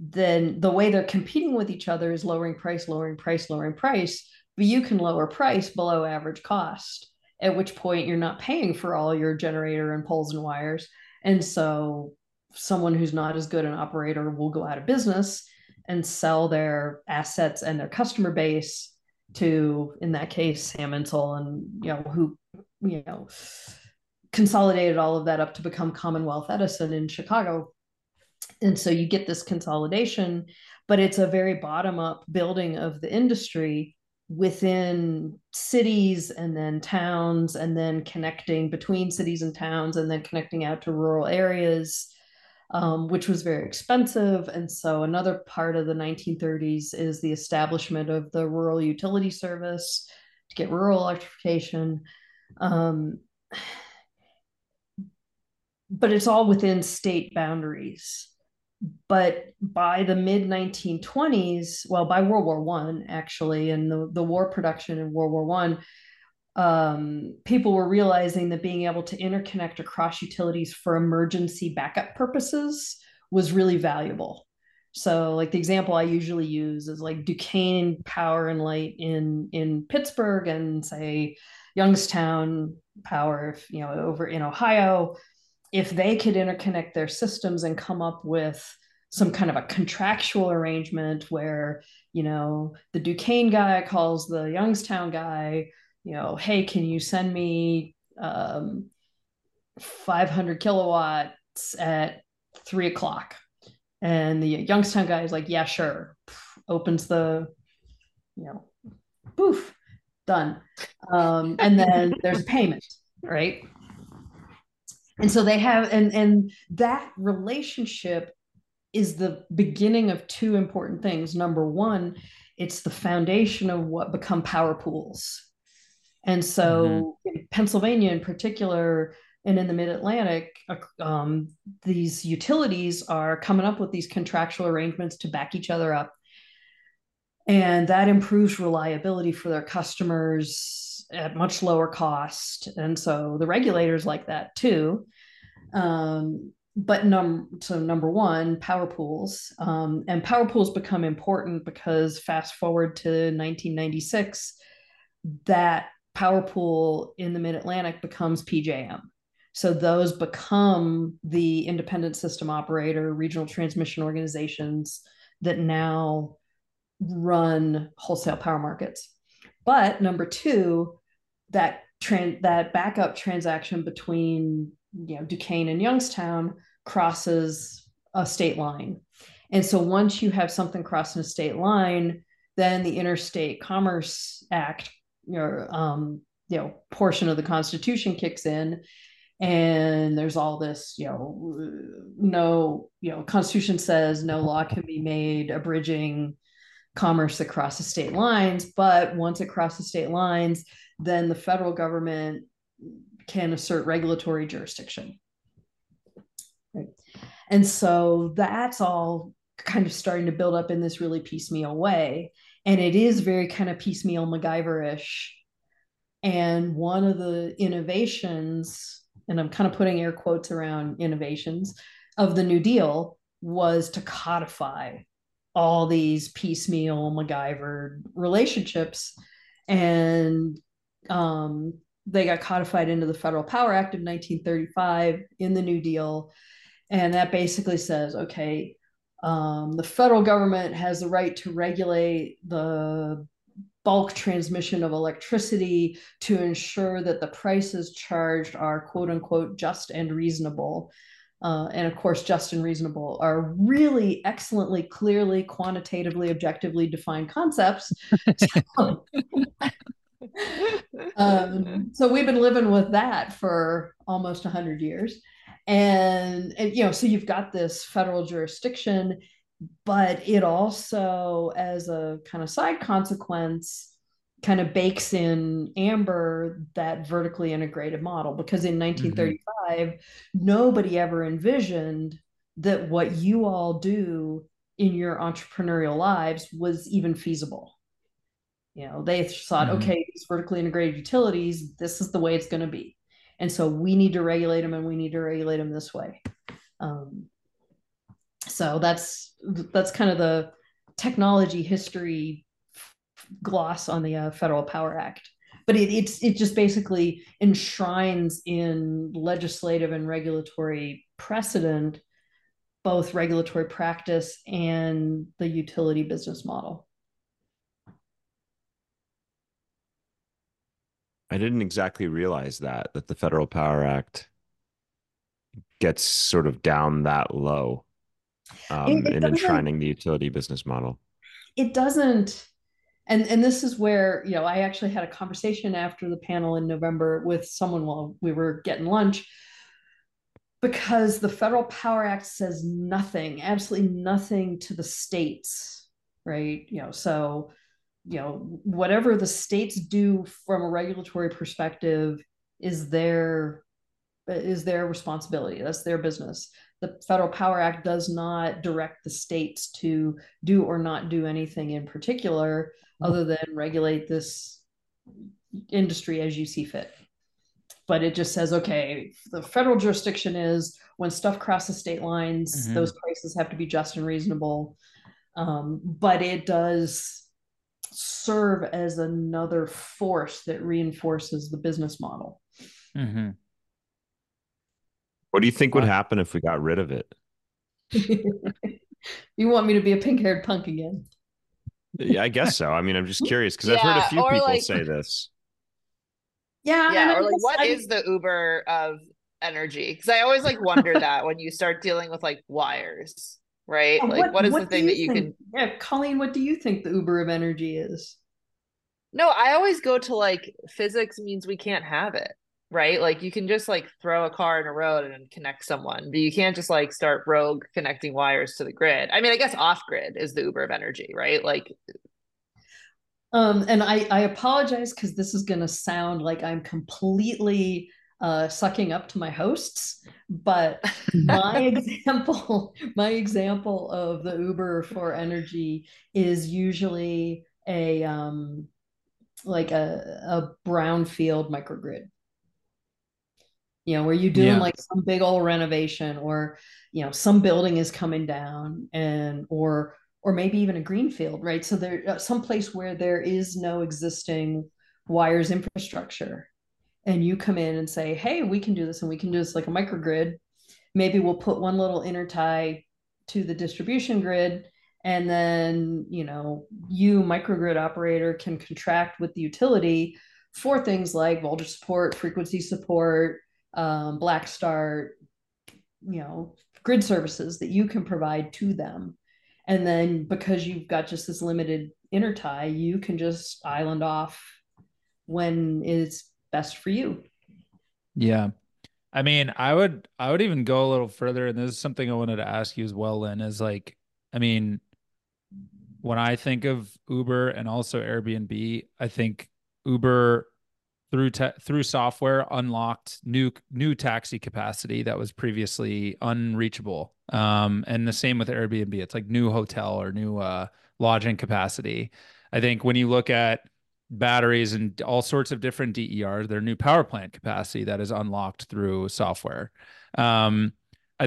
then the way they're competing with each other is lowering price, but you can lower price below average cost, at which point you're not paying for all your generator and poles and wires. And so someone who's not as good an operator will go out of business and sell their assets and their customer base to, in that case, Sam Insull, and, who, consolidated all of that up to become Commonwealth Edison in Chicago. And so you get this consolidation, but it's a very bottom-up building of the industry within cities and then towns, and then connecting between cities and towns, and then connecting out to rural areas, which was very expensive. And so another part of the 1930s is the establishment of the Rural Utility Service to get rural electrification. But it's all within state boundaries. But by the mid-1920s, well, by World War I, actually, and the war production in World War I, people were realizing that being able to interconnect across utilities for emergency backup purposes was really valuable. So like the example I usually use is like Duquesne Power and Light in Pittsburgh and say Youngstown Power, if, you know, over in Ohio, if they could interconnect their systems and come up with some kind of a contractual arrangement where, you know, the Duquesne guy calls the Youngstown guy, you know, hey, can you send me 500 kilowatts at 3 o'clock? And the Youngstown guy is like, yeah, sure. Opens the, you know, poof, done. And then there's a payment, right? And so they have, and that relationship is the beginning of two important things. Number one, it's the foundation of what become power pools. And so in Pennsylvania in particular, and in the mid-Atlantic, these utilities are coming up with these contractual arrangements to back each other up. And that improves reliability for their customers at much lower cost. And so the regulators like that too. So number one, power pools. And power pools become important because fast forward to 1996, that power pool in the mid-Atlantic becomes PJM. So those become the independent system operator, regional transmission organizations that now run wholesale power markets. But number two, that backup transaction between, you know, Duquesne and Youngstown crosses a state line. And so once you have something crossing a state line, then the Interstate Commerce Act, portion of the Constitution kicks in. And there's all this, Constitution says no law can be made abridging commerce that crosses state lines. But once it crosses state lines, then the federal government can assert regulatory jurisdiction. Right. And so that's all kind of starting to build up in this really piecemeal way. And it is very kind of piecemeal MacGyver-ish. And one of the innovations, and I'm kind of putting air quotes around innovations, of the New Deal was to codify all these piecemeal MacGyver relationships. And they got codified into the Federal Power Act of 1935 in the New Deal. And that basically says, okay, the federal government has the right to regulate the bulk transmission of electricity to ensure that the prices charged are quote unquote just and reasonable. And of course, just and reasonable are really excellently, clearly, quantitatively, objectively defined concepts. So we've been living with that for almost 100 years. And you know, so you've got this federal jurisdiction, but it also, as a kind of side consequence, kind of bakes in amber that vertically integrated model, because in 1935, nobody ever envisioned that what you all do in your entrepreneurial lives was even feasible. You know, they thought, okay, these vertically integrated utilities, this is the way it's going to be. And so we need to regulate them, and we need to regulate them this way. So that's kind of the technology history gloss on the Federal Power Act, but it just basically enshrines in legislative and regulatory precedent, both regulatory practice and the utility business model. I didn't exactly realize that the Federal Power Act gets sort of down that low. In enshrining the utility business model. It doesn't. And this is where, you know, I actually had a conversation after the panel in November with someone while we were getting lunch, because the Federal Power Act says nothing, absolutely nothing to the states, right? You know, so, you know, whatever the states do from a regulatory perspective is their responsibility. That's their business. the Federal Power Act does not direct the states to do or not do anything in particular other than regulate this industry as you see fit. But it just says, okay, the federal jurisdiction is when stuff crosses state lines, those prices have to be just and reasonable. But it does serve as another force that reinforces the business model. Mm-hmm. What do you think would happen if we got rid of it? You want me to be a pink-haired punk again? Yeah, I guess so. I mean, I'm just curious because I've heard a few people say this. Yeah. Or like, what is the Uber of energy? Because I always wonder that when you start dealing with wires, right? Yeah, what is the thing that you can? Yeah, Colleen, what do you think the Uber of energy is? No, I always go to physics means we can't have it, right? You can just throw a car in a road and connect someone, but you can't just start rogue connecting wires to the grid. I mean, I guess off grid is the Uber of energy, right? And I apologize because this is going to sound like I'm completely sucking up to my hosts, but my example of the Uber for energy is usually a brownfield microgrid. You know, where you're doing some big old renovation, or some building is coming down, or maybe even a greenfield, right? So there, some place where there is no existing wires infrastructure, and you come in and say, "Hey, we can do this, and we can do this like a microgrid. Maybe we'll put one little intertie to the distribution grid, and then you microgrid operator can contract with the utility for things like voltage support, frequency support, black start, grid services that you can provide to them." And then because you've got just this limited intertie, you can just island off when it's best for you. Yeah. I mean, I would even go a little further. And this is something I wanted to ask you as well, Lynn, is when I think of Uber and also Airbnb, I think Uber through software unlocked new taxi capacity that was previously unreachable. And the same with Airbnb, it's new hotel or new lodging capacity. I think when you look at batteries and all sorts of different DERs, their new power plant capacity that is unlocked through software. I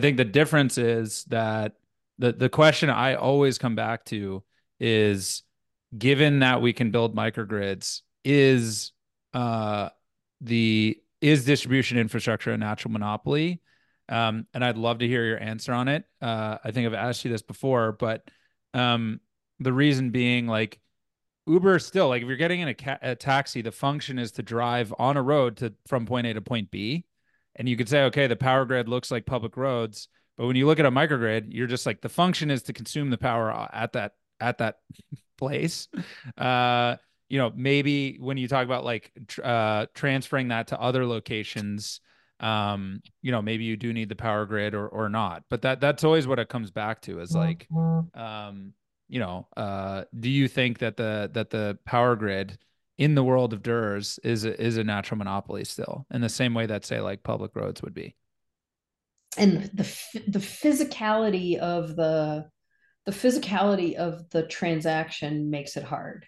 think the difference is that the question I always come back to is, given that we can build microgrids, is distribution infrastructure a natural monopoly? And I'd love to hear your answer on it. I think I've asked you this before, but the reason being, Uber still, if you're getting in a taxi, the function is to drive on a road from point A to point B. And you could say, okay, the power grid looks like public roads, but when you look at a microgrid, you're just the function is to consume the power at that place. Maybe when you talk about transferring that to other locations, maybe you do need the power grid or not, but that's always what it comes back to is do you think that the power grid in the world of DERs is a natural monopoly still, in the same way that say public roads would be? And the physicality of the transaction makes it hard.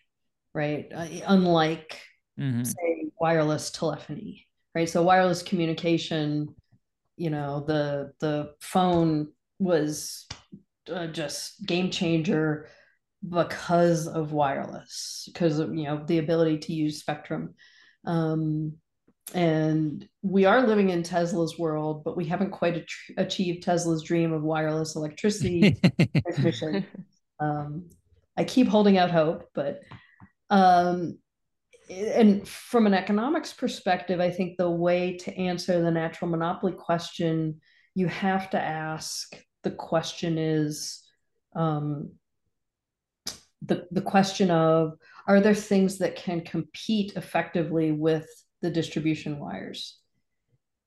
Right. Unlike, say, wireless telephony, right? So wireless communication, the phone was just game changer because of wireless, because of, the ability to use spectrum. And we are living in Tesla's world, but we haven't quite achieved Tesla's dream of wireless electricity transmission. I keep holding out hope, but... and from an economics perspective, I think the way to answer the natural monopoly question, you have to ask the question is, the question of, are there things that can compete effectively with the distribution wires?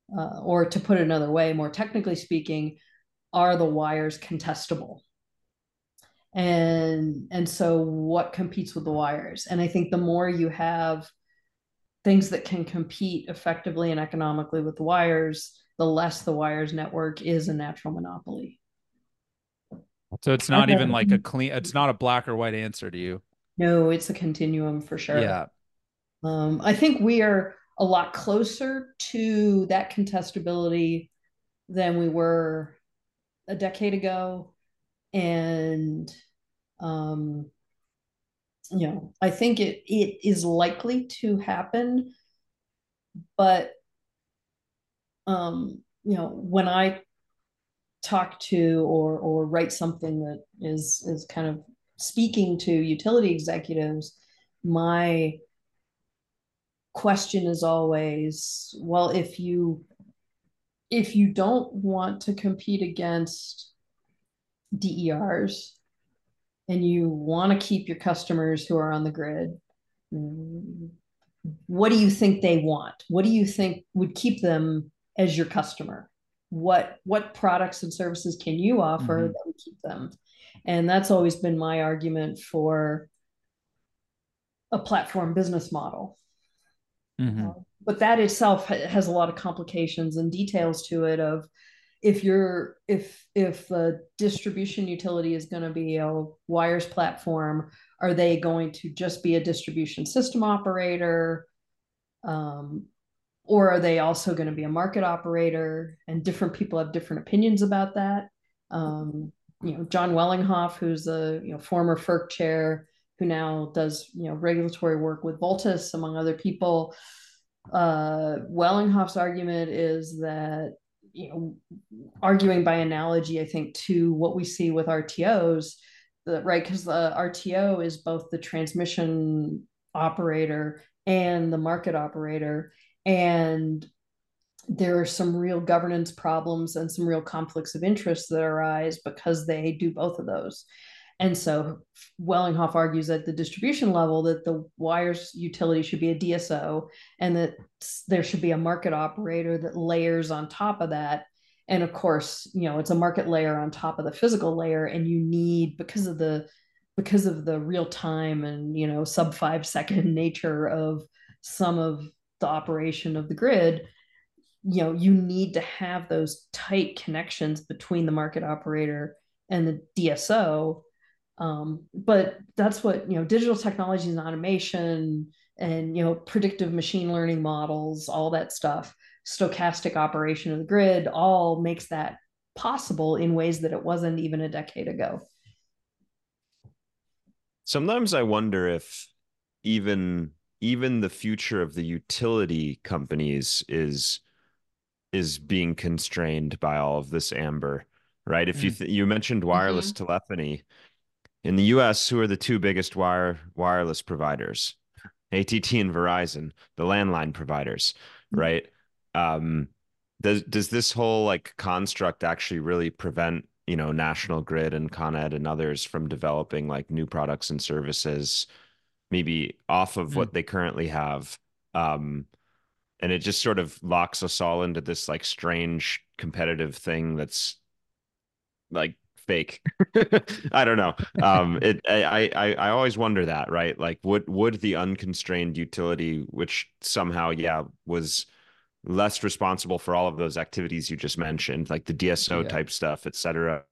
Or to put it another way, more technically speaking, are the wires contestable? And so what competes with the wires? And I think the more you have things that can compete effectively and economically with the wires, the less the wires network is a natural monopoly. So it's not even like a clean, it's not a black or white answer to you. No, it's a continuum for sure. Yeah. I think we are a lot closer to that contestability than we were a decade ago. And, you know, I think it is likely to happen, but, you know, when I talk to or write something that is kind of speaking to utility executives, my question is always, well, if you don't want to compete against DERs and you want to keep your customers who are on the grid, what do you think they want? What do you think would keep them as your customer? What products and services can you offer mm-hmm. that would keep them? And that's always been my argument for a platform business model. Mm-hmm. But that itself has a lot of complications and details to it of if a distribution utility is going to be a wires platform, are they going to just be a distribution system operator? Or are they also going to be a market operator? And different people have different opinions about that. You know, John Wellinghoff, who's a former FERC chair, who now does regulatory work with Voltas, among other people. Wellinghoff's argument is that, arguing by analogy, I think, to what we see with RTOs, right? Because the RTO is both the transmission operator and the market operator. And there are some real governance problems and some real conflicts of interest that arise because they do both of those. And so Wellinghoff argues at the distribution level that the wires utility should be a DSO and that there should be a market operator that layers on top of that. And of course, it's a market layer on top of the physical layer, and you need, because of the real time and, sub 5 second nature of some of the operation of the grid, you need to have those tight connections between the market operator and the DSO. But that's what, digital technologies and automation and, predictive machine learning models, all that stuff, stochastic operation of the grid, all makes that possible in ways that it wasn't even a decade ago. Sometimes I wonder if even the future of the utility companies is being constrained by all of this amber, right? If you mentioned wireless mm-hmm. telephony. In the U.S., who are the two biggest wireless providers? AT&T and Verizon, the landline providers, right? Does this whole construct actually really prevent National Grid and Con Ed and others from developing new products and services, maybe off of what they currently have? And it just sort of locks us all into this strange competitive thing that's fake. I don't know. I always wonder that, right? Would the unconstrained utility, which somehow, was less responsible for all of those activities you just mentioned, like the DSO type stuff, et cetera,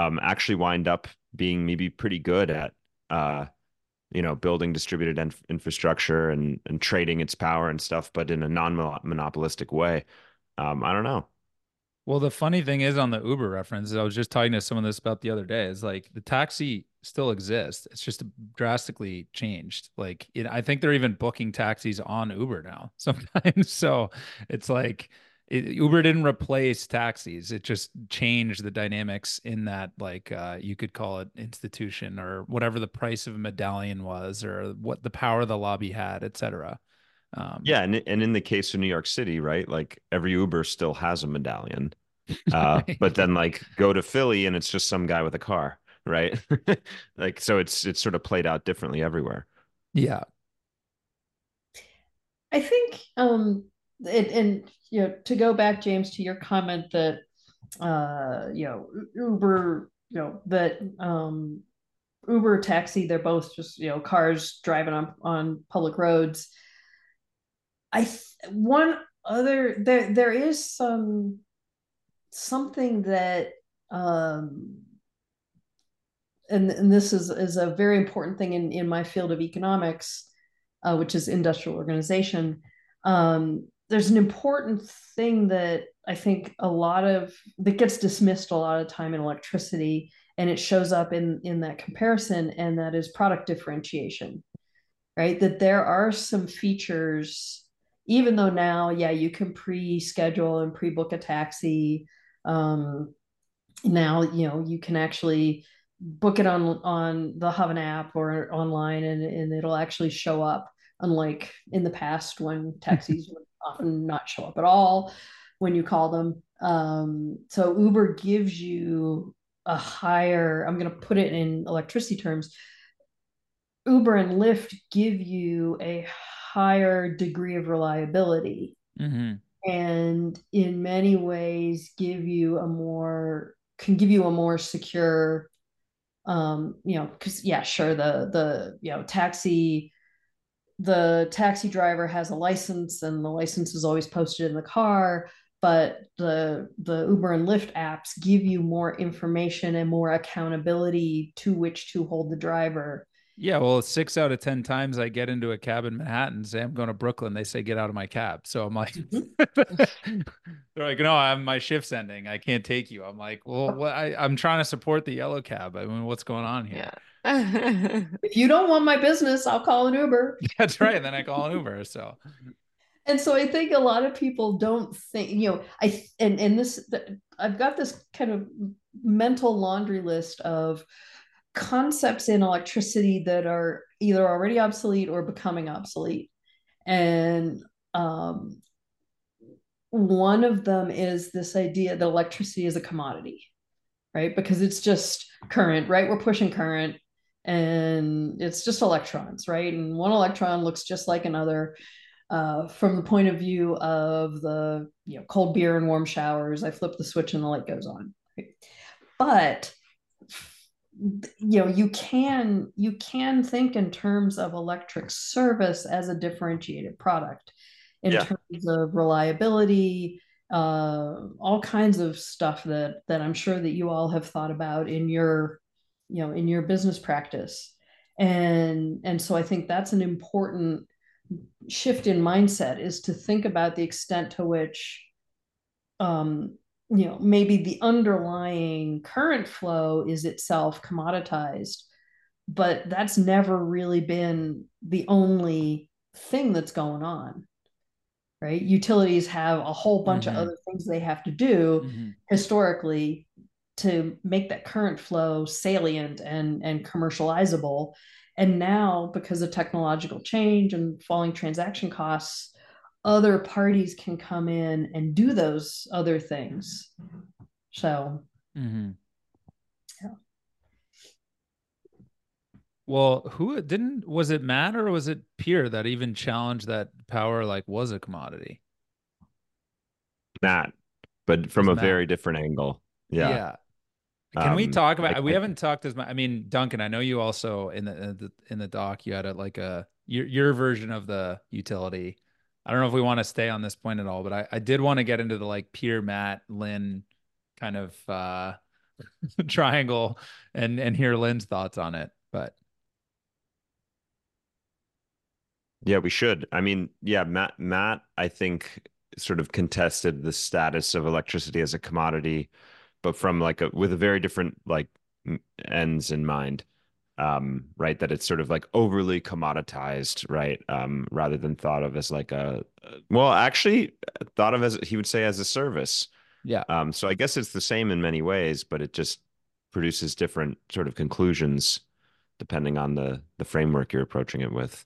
actually wind up being maybe pretty good at, building distributed infrastructure and trading its power and stuff, but in a non-monopolistic way. I don't know. Well, the funny thing is, on the Uber reference, I was just talking to someone this about the other day, is the taxi still exists. It's just drastically changed. I think they're even booking taxis on Uber now sometimes. So it's Uber didn't replace taxis. It just changed the dynamics in that, you could call it institution or whatever the price of a medallion was, or what the power of the lobby had, et cetera. And in the case of New York City, right? Every Uber still has a medallion. But then go to Philly and it's just some guy with a car, right? So it's sort of played out differently everywhere. Yeah. I think to go back, James, to your comment that Uber, that Uber taxi, they're both just, cars driving on public roads. One there is something that and this is a very important thing in my field of economics, which is industrial organization. There's an important thing that I think that gets dismissed a lot of time in electricity, and it shows up in that comparison, and that is product differentiation, right? That there are some features, even though now, yeah, you can pre-schedule and pre-book a taxi. Now, you know, you can actually book it on the Havan app or online, and it'll actually show up, unlike in the past when taxis would often not show up at all when you call them. So Uber gives you a higher, I'm going to put it in electricity terms, Uber and Lyft give you a higher degree of reliability, mm-hmm. and in many ways can give you a more secure, you know, because yeah, sure, the you know, the taxi driver has a license, and the license is always posted in the car, but the Uber and Lyft apps give you more information and more accountability to which to hold the driver. Yeah, well, 6 out of 10 times I get into a cab in Manhattan, say I'm going to Brooklyn, they say, get out of my cab. So I'm like, they're like, no, my shift's ending, I can't take you. I'm like, well, what, I'm trying to support the yellow cab. I mean, what's going on here? Yeah. If you don't want my business, I'll call an Uber. That's right. Then I call an Uber. So. And so I think a lot of people don't think, you know, I've got this kind of mental laundry list of concepts in electricity that are either already obsolete or becoming obsolete. And one of them is this idea that electricity is a commodity, right? Because it's just current, right? We're pushing current, and it's just electrons, right? And one electron looks just like another. From the point of view of the, you know, cold beer and warm showers, I flip the switch and the light goes on, right? But you know, you can think in terms of electric service as a differentiated product in terms of reliability, all kinds of stuff that I'm sure that you all have thought about in your business practice. And so I think that's an important shift in mindset, is to think about the extent to which, you know, maybe the underlying current flow is itself commoditized, but that's never really been the only thing that's going on, right? Utilities have a whole bunch mm-hmm. of other things they have to do mm-hmm. historically to make that current flow salient and commercializable. And now, because of technological change and falling transaction costs, other parties can come in and do those other things. So, mm-hmm. yeah. Well, was it Matt or was it Pierre that even challenged that power like was a commodity? Matt, but from a very different angle. Yeah. Yeah. Can we talk about? We haven't talked as much. I mean, Duncan, I know you also in the doc you had your version of the utility. I don't know if we want to stay on this point at all, but I did want to get into the like Pierre, Matt, Lynn kind of triangle and hear Lynn's thoughts on it. But yeah, we should. I mean, yeah, Matt, I think sort of contested the status of electricity as a commodity, but from with a very different ends in mind. Right, that it's sort of like overly commoditized, right? Rather than thought of as thought of as, he would say, as a service. Yeah. So I guess it's the same in many ways, but it just produces different sort of conclusions depending on the framework you're approaching it with.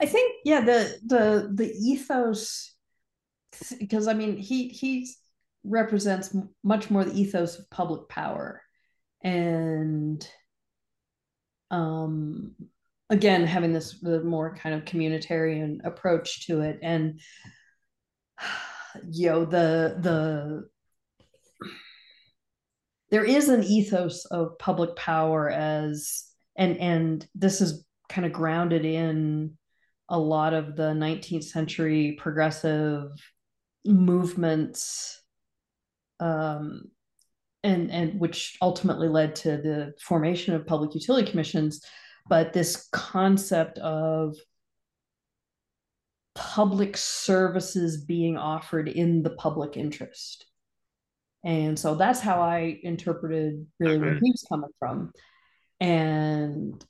I think, yeah, the ethos, because I mean, he represents much more the ethos of public power. And again, having the more kind of communitarian approach to it, and you know, there is an ethos of public power as, and this is kind of grounded in a lot of the 19th century progressive movements, and which ultimately led to the formation of public utility commissions. But this concept of public services being offered in the public interest. And so that's how I interpreted really where he was coming from. And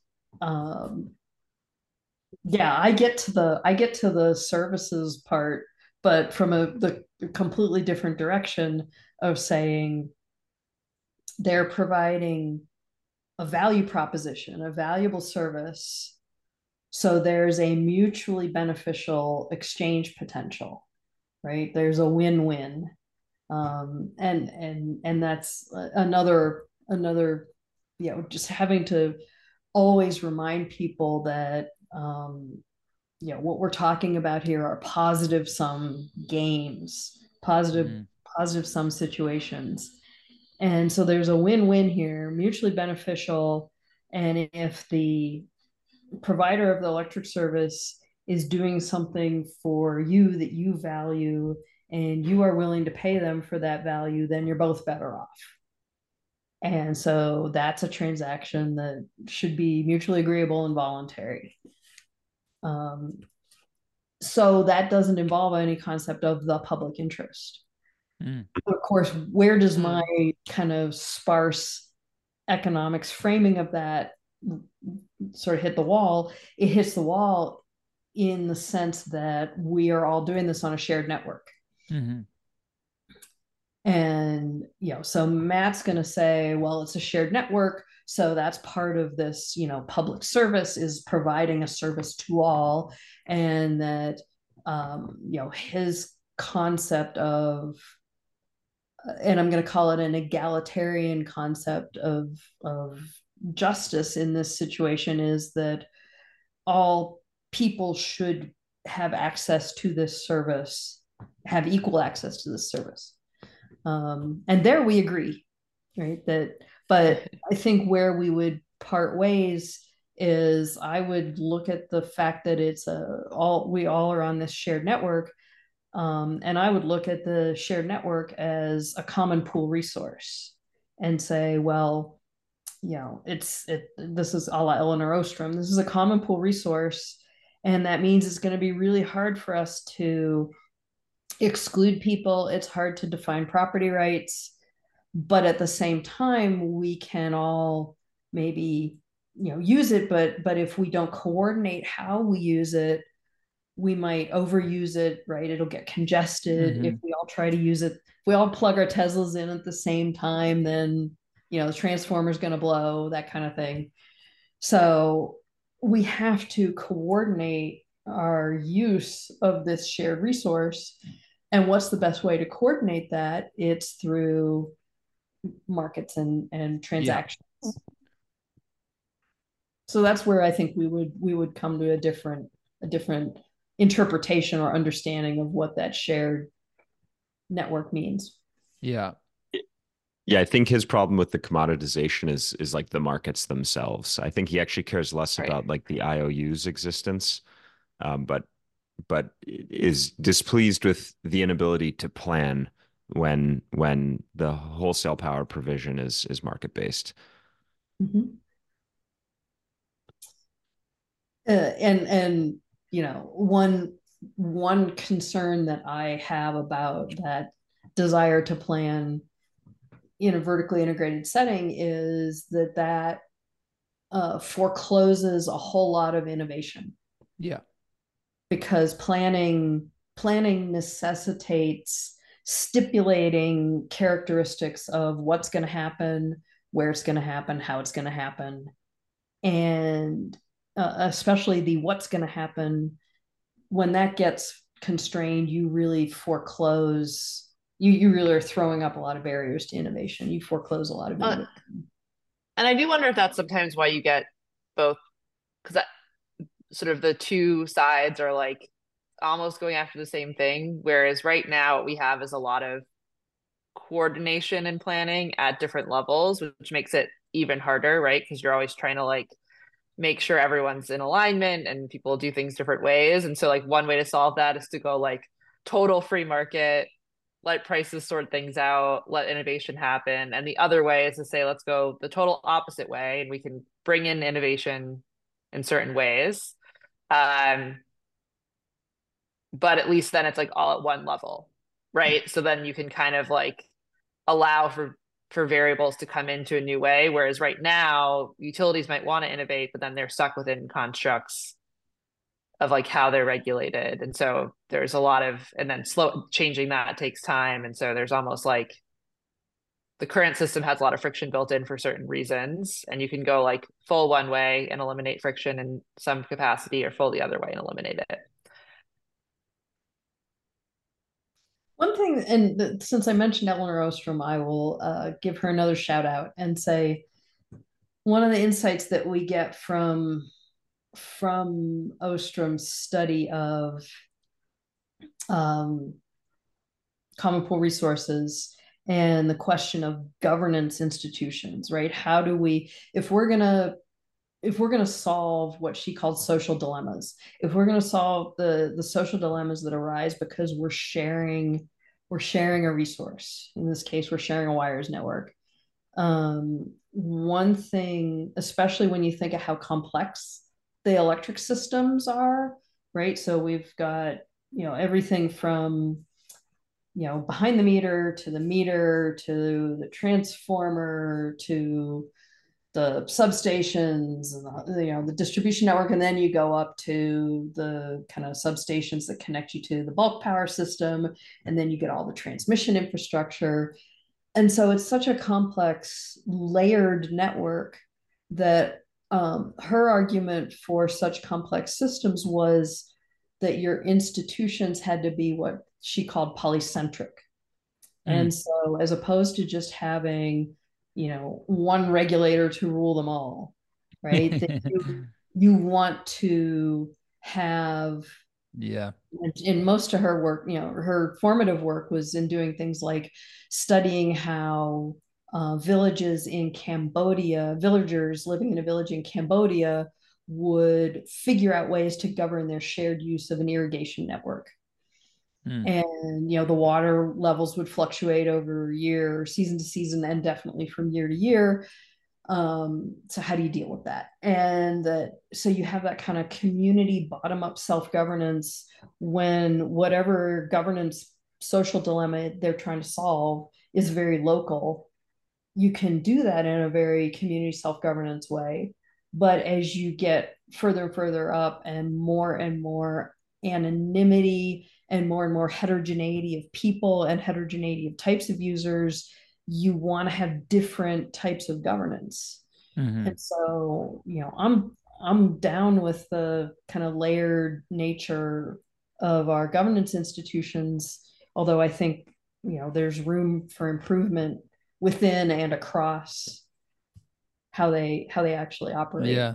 yeah, I get to the services part, but from the completely different direction of saying they're providing a value proposition, a valuable service. So there's a mutually beneficial exchange potential, right? There's a win-win. And that's another, you know, just having to always remind people that, you know, what we're talking about here are positive sum games, positive sum situations. And so there's a win-win here, mutually beneficial. And if the provider of the electric service is doing something for you that you value and you are willing to pay them for that value, then you're both better off. And so that's a transaction that should be mutually agreeable and voluntary. So that doesn't involve any concept of the public interest. Of course, where does my kind of sparse economics framing of that sort of hit the wall? It hits the wall in the sense that we are all doing this on a shared network. Mm-hmm. And, you know, so Matt's going to say, well, it's a shared network. So that's part of this, you know, public service is providing a service to all. And that, you know, his concept of, and I'm going to call it an egalitarian concept of justice in this situation, is that all people should have access to this service, have equal access to this service. And there we agree, right? That, but I think where we would part ways is I would look at the fact that it's we all are on this shared network. And I would look at the shared network as a common pool resource and say, well, you know, this is a la Eleanor Ostrom. This is a common pool resource. And that means it's going to be really hard for us to exclude people. It's hard to define property rights, but at the same time, we can all maybe, you know, use it, but if we don't coordinate how we use it, we might overuse it, right? It'll get congested. Mm-hmm. If we all try to use it, if we all plug our Teslas in at the same time, then, you know, the transformer's going to blow, that kind of thing. So we have to coordinate our use of this shared resource. And what's the best way to coordinate that? It's through markets and transactions. Yeah. So that's where I think we would come to a different interpretation or understanding of what that shared network means. Yeah. Yeah. I think his problem with the commoditization is like the markets themselves. I think he actually cares less about like the IOU's existence, but is displeased with the inability to plan when the wholesale power provision is market-based. Mm-hmm. And you know, one concern that I have about that desire to plan in a vertically integrated setting is that forecloses a whole lot of innovation. Yeah. Because planning necessitates stipulating characteristics of what's going to happen, where it's going to happen, how it's going to happen. And especially the what's going to happen, when that gets constrained, you really foreclose, you really are throwing up a lot of barriers to innovation. You foreclose a lot of innovation. And I do wonder if that's sometimes why you get both, because sort of the two sides are like almost going after the same thing. Whereas right now what we have is a lot of coordination and planning at different levels, which makes it even harder, right? Because you're always trying to like make sure everyone's in alignment and people do things different ways. And so like one way to solve that is to go like total free market, let prices sort things out, let innovation happen. And the other way is to say, let's go the total opposite way and we can bring in innovation in certain ways. But at least then it's like all at one level, right? So then you can kind of like allow for variables to come into a new way. Whereas right now, utilities might want to innovate, but then they're stuck within constructs of like how they're regulated. And so there's a lot of, and then slow changing that takes time. And so there's almost like the current system has a lot of friction built in for certain reasons. And you can go like full one way and eliminate friction in some capacity, or full the other way and eliminate it. One thing, and since I mentioned Eleanor Ostrom, I will give her another shout out and say, one of the insights that we get from Ostrom's study of common pool resources and the question of governance institutions, right? How do we, if we're going to solve what she called social dilemmas, if we're going to solve the social dilemmas that arise because we're sharing a resource, in this case, we're sharing a wires network. One thing, especially when you think of how complex the electric systems are, right? So we've got, you know, everything from, you know, behind the meter, to the transformer, to the substations, and the, you know, the distribution network, and then you go up to the kind of substations that connect you to the bulk power system, and then you get all the transmission infrastructure. And so it's such a complex, layered network that her argument for such complex systems was that your institutions had to be what she called polycentric. And so as opposed to just having, you know, one regulator to rule them all, right? That you want to have, yeah. And most of her work, you know, her formative work was in doing things like studying how villages in Cambodia, villagers living in a village in Cambodia would figure out ways to govern their shared use of an irrigation network. And, you know, the water levels would fluctuate over year, season to season, and definitely from year to year. So how do you deal with that? And so you have that kind of community bottom-up self-governance when whatever governance social dilemma they're trying to solve is very local. You can do that in a very community self-governance way. But as you get further and further up and more anonymity and more heterogeneity of people and heterogeneity of types of users, you want to have different types of governance. And so, you know, I'm down with the kind of layered nature of our governance institutions, although I think, you know, there's room for improvement within and across how they actually operate. Yeah.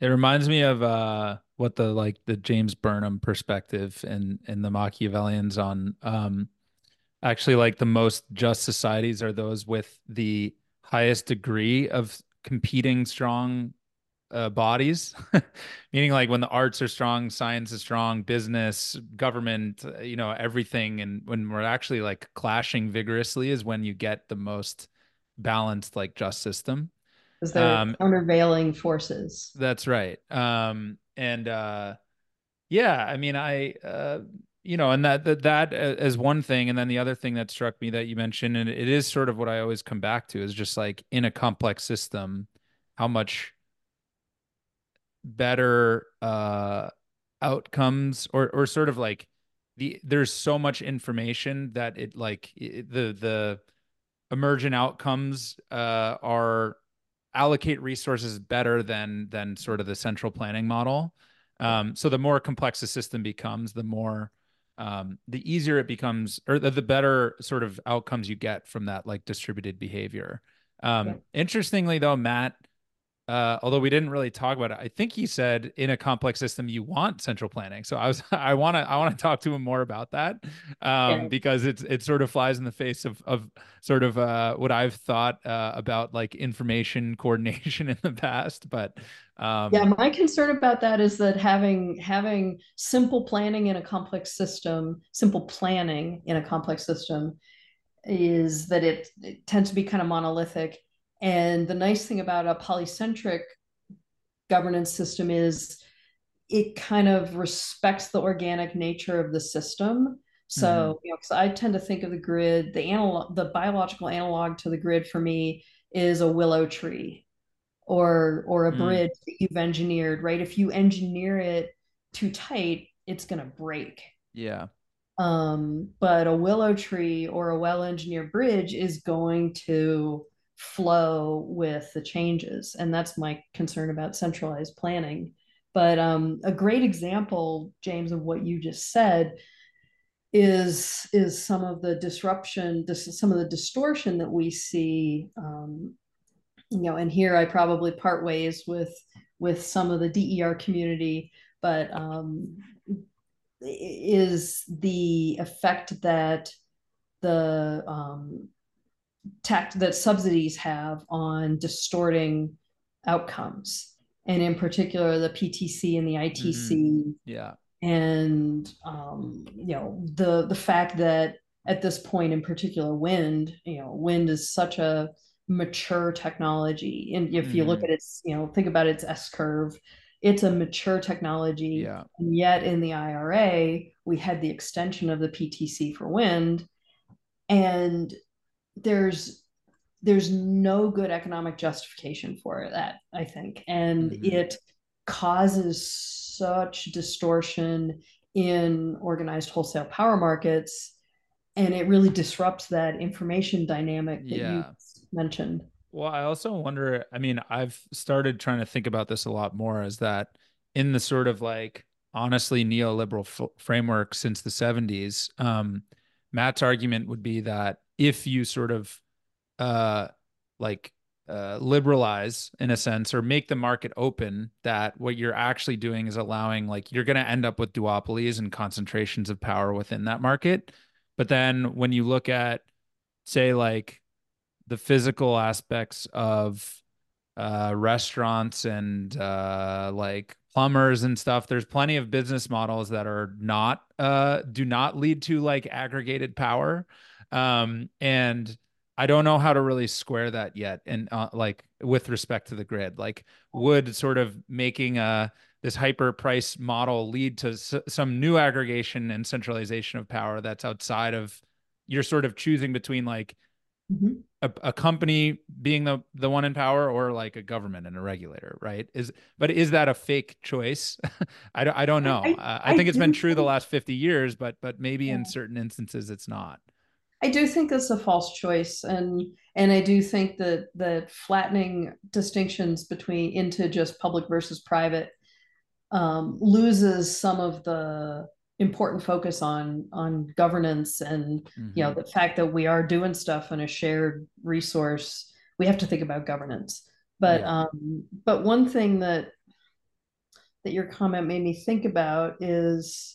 It reminds me of what the like the James Burnham perspective and the Machiavellians on actually like the most just societies are those with the highest degree of competing strong bodies, meaning like when the arts are strong, science is strong, business, government, you know, everything. And when we're actually like clashing vigorously is when you get the most balanced, like just system. Because they're countervailing forces. That's right. Yeah, I mean, you know, and that is one thing. And then the other thing that struck me that you mentioned, and it is sort of what I always come back to, is just like in a complex system, how much better outcomes or sort of like there's so much information that it like the emergent outcomes are allocate resources better than sort of the central planning model. So the more complex the system becomes, the more, the easier it becomes, or the better sort of outcomes you get from that like distributed behavior. Interestingly though, Matt, Although we didn't really talk about it. I think he said in a complex system, you want central planning. So I want to talk to him more about that, because it sort of flies in the face of sort of what I've thought about like information coordination in the past. But yeah, my concern about that is that having simple planning in a complex system is that it tends to be kind of monolithic. And the nice thing about a polycentric governance system is it kind of respects the organic nature of the system. So, you know, 'cause I tend to think of the grid, the biological analog to the grid for me is a willow tree or a bridge that you've engineered, right? If you engineer it too tight, it's going to break. Yeah. But a willow tree or a well-engineered bridge is going to flow with the changes. And that's my concern about centralized planning. But a great example, James, of what you just said is some of the disruption, some of the distortion that we see, you know, and here I probably part ways with some of the DER community, but is the effect that the tax that subsidies have on distorting outcomes, and in particular the PTC and the ITC. Yeah. And you know, the fact that at this point in particular wind is such a mature technology, and if you look at its, you know, think about its S-curve, it's a mature technology. Yeah. And yet in the IRA we had the extension of the PTC for wind, and there's no good economic justification for that, I think. And it causes such distortion in organized wholesale power markets, and it really disrupts that information dynamic that you mentioned. Well, I also wonder, I mean, I've started trying to think about this a lot more, is that in the sort of like honestly neoliberal framework since the 70s, Matt's argument would be that if you sort of liberalize in a sense, or make the market open, that what you're actually doing is allowing, like, you're going to end up with duopolies and concentrations of power within that market. But then when you look at, say, like the physical aspects of restaurants and like plumbers and stuff, there's plenty of business models that are not, do not lead to like aggregated power. And I don't know how to really square that yet. And like with respect to the grid, like would sort of making this hyper price model lead to some new aggregation and centralization of power that's outside of, you're sort of choosing between like a company being the one in power, or like a government and a regulator, right? But is that a fake choice? I don't know. I think it's been true the last 50 years, but maybe in certain instances it's not. I do think that's a false choice, and I do think that flattening distinctions into just public versus private loses some of the important focus on governance, and you know, the fact that we are doing stuff in a shared resource, we have to think about governance. But but one thing that your comment made me think about is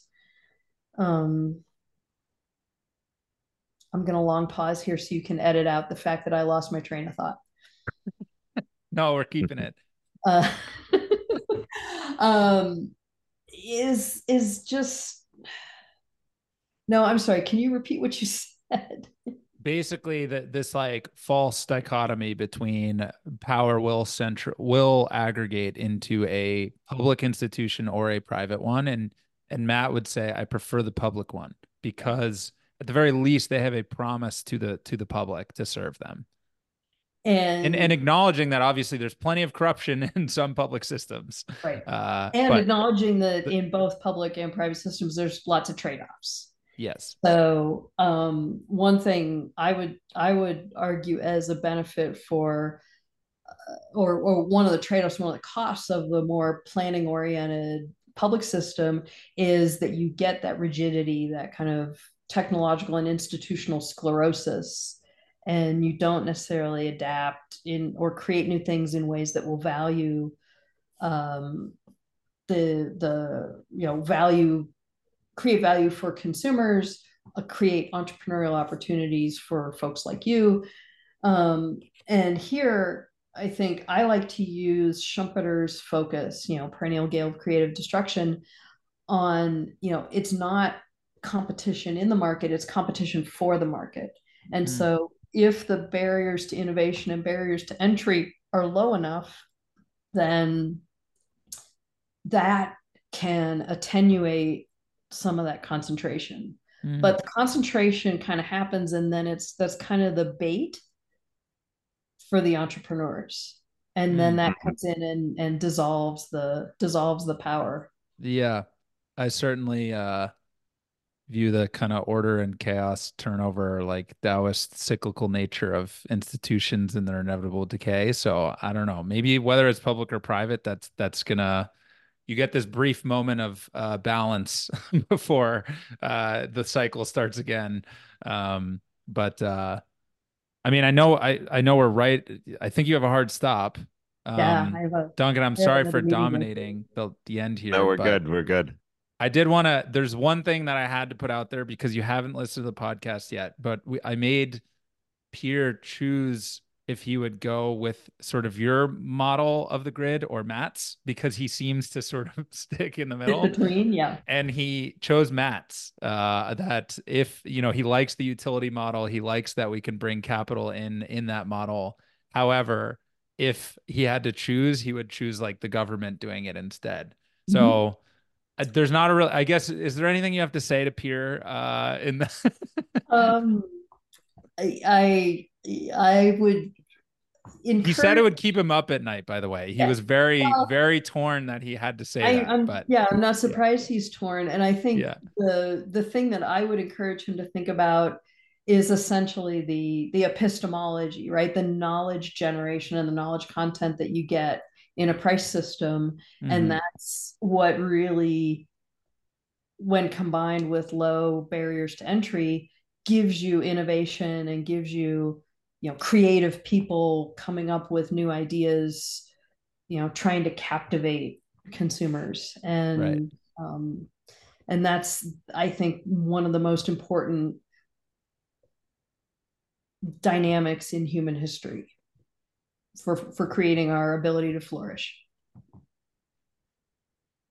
I'm going to long pause here so you can edit out the fact that I lost my train of thought. No, we're keeping it. No, I'm sorry. Can you repeat what you said? Basically this like false dichotomy between power will aggregate into a public institution or a private one. And Matt would say, I prefer the public one because at the very least, they have a promise to the public to serve them, and acknowledging that obviously there's plenty of corruption in some public systems, right? And acknowledging that in both public and private systems, there's lots of trade-offs. Yes. So one thing I would argue as a benefit for, or one of the trade-offs, one of the costs of the more planning-oriented public system is that you get that rigidity, that kind of technological and institutional sclerosis, and you don't necessarily adapt in or create new things in ways that will value create value for consumers, create entrepreneurial opportunities for folks like you. And here, I think I like to use Schumpeter's focus, perennial gale of creative destruction on, it's not competition in the market, it's competition for the market. And so if the barriers to innovation and barriers to entry are low enough, then that can attenuate some of that concentration. But the concentration kind of happens, and then that's kind of the bait for the entrepreneurs, and then that comes in and dissolves the power. Yeah, I certainly view the kind of order and chaos, turnover, like Taoist cyclical nature of institutions and their inevitable decay. So I don't know, maybe whether it's public or private, that's gonna. You get this brief moment of balance before the cycle starts again. I mean, I know we're right. I think you have a hard stop. Yeah, I have a, Duncan, I'm sorry for dominating the end here. No, we're good. We're good. I did want to, there's one thing that I had to put out there because you haven't listened to the podcast yet, but I made Pierre choose if he would go with sort of your model of the grid or Matt's, because he seems to sort of stick in the middle. In between, yeah. And he chose Matt's, that if, he likes the utility model, he likes that we can bring capital in that model. However, if he had to choose, he would choose like the government doing it instead. So there's not a real, I guess, is there anything you have to say to Pierre in the... I would encourage... He said it would keep him up at night, by the way. He was very, very torn that he had to say that. But yeah, I'm not surprised he's torn. And I think the thing that I would encourage him to think about is essentially the epistemology, right? The knowledge generation and the knowledge content that you get in a price system. And that's what really, when combined with low barriers to entry, gives you innovation and gives you, creative people coming up with new ideas, trying to captivate consumers. And, and that's, I think, one of the most important dynamics in human history for creating our ability to flourish.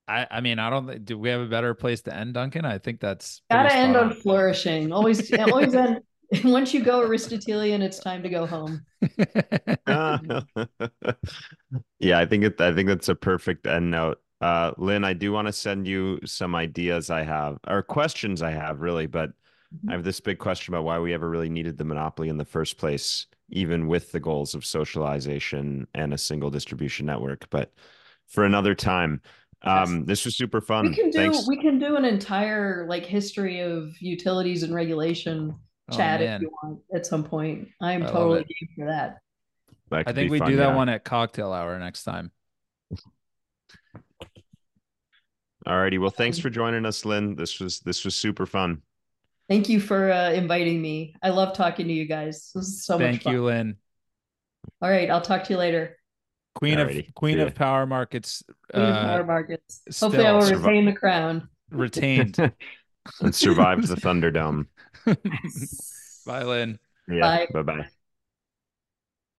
I mean, I don't think, do we have a better place to end, Duncan? I think that's gotta end on flourishing. Always end. Once you go Aristotelian, it's time to go home. Yeah, I think that's a perfect end note. Lynn, I do want to send you some ideas I have, or questions I have, really, but I have this big question about why we ever really needed the monopoly in the first place, even with the goals of socialization and a single distribution network, but for another time. This was super fun. We can do an entire history of utilities and regulation chat if you want at some point. I'm totally game for that. I think we do that one at cocktail hour next time. Alrighty. Well, thanks for joining us, Lynn. This was super fun. Thank you for inviting me. I love talking to you guys. This is so much fun. Thank you, Lynn. All right. I'll talk to you later. Queen of power markets. Queen of power markets. Hopefully I will retain the crown. Retained. And survived the Thunder Dome. Yes. Bye, Lynn. Yeah, bye. Bye-bye.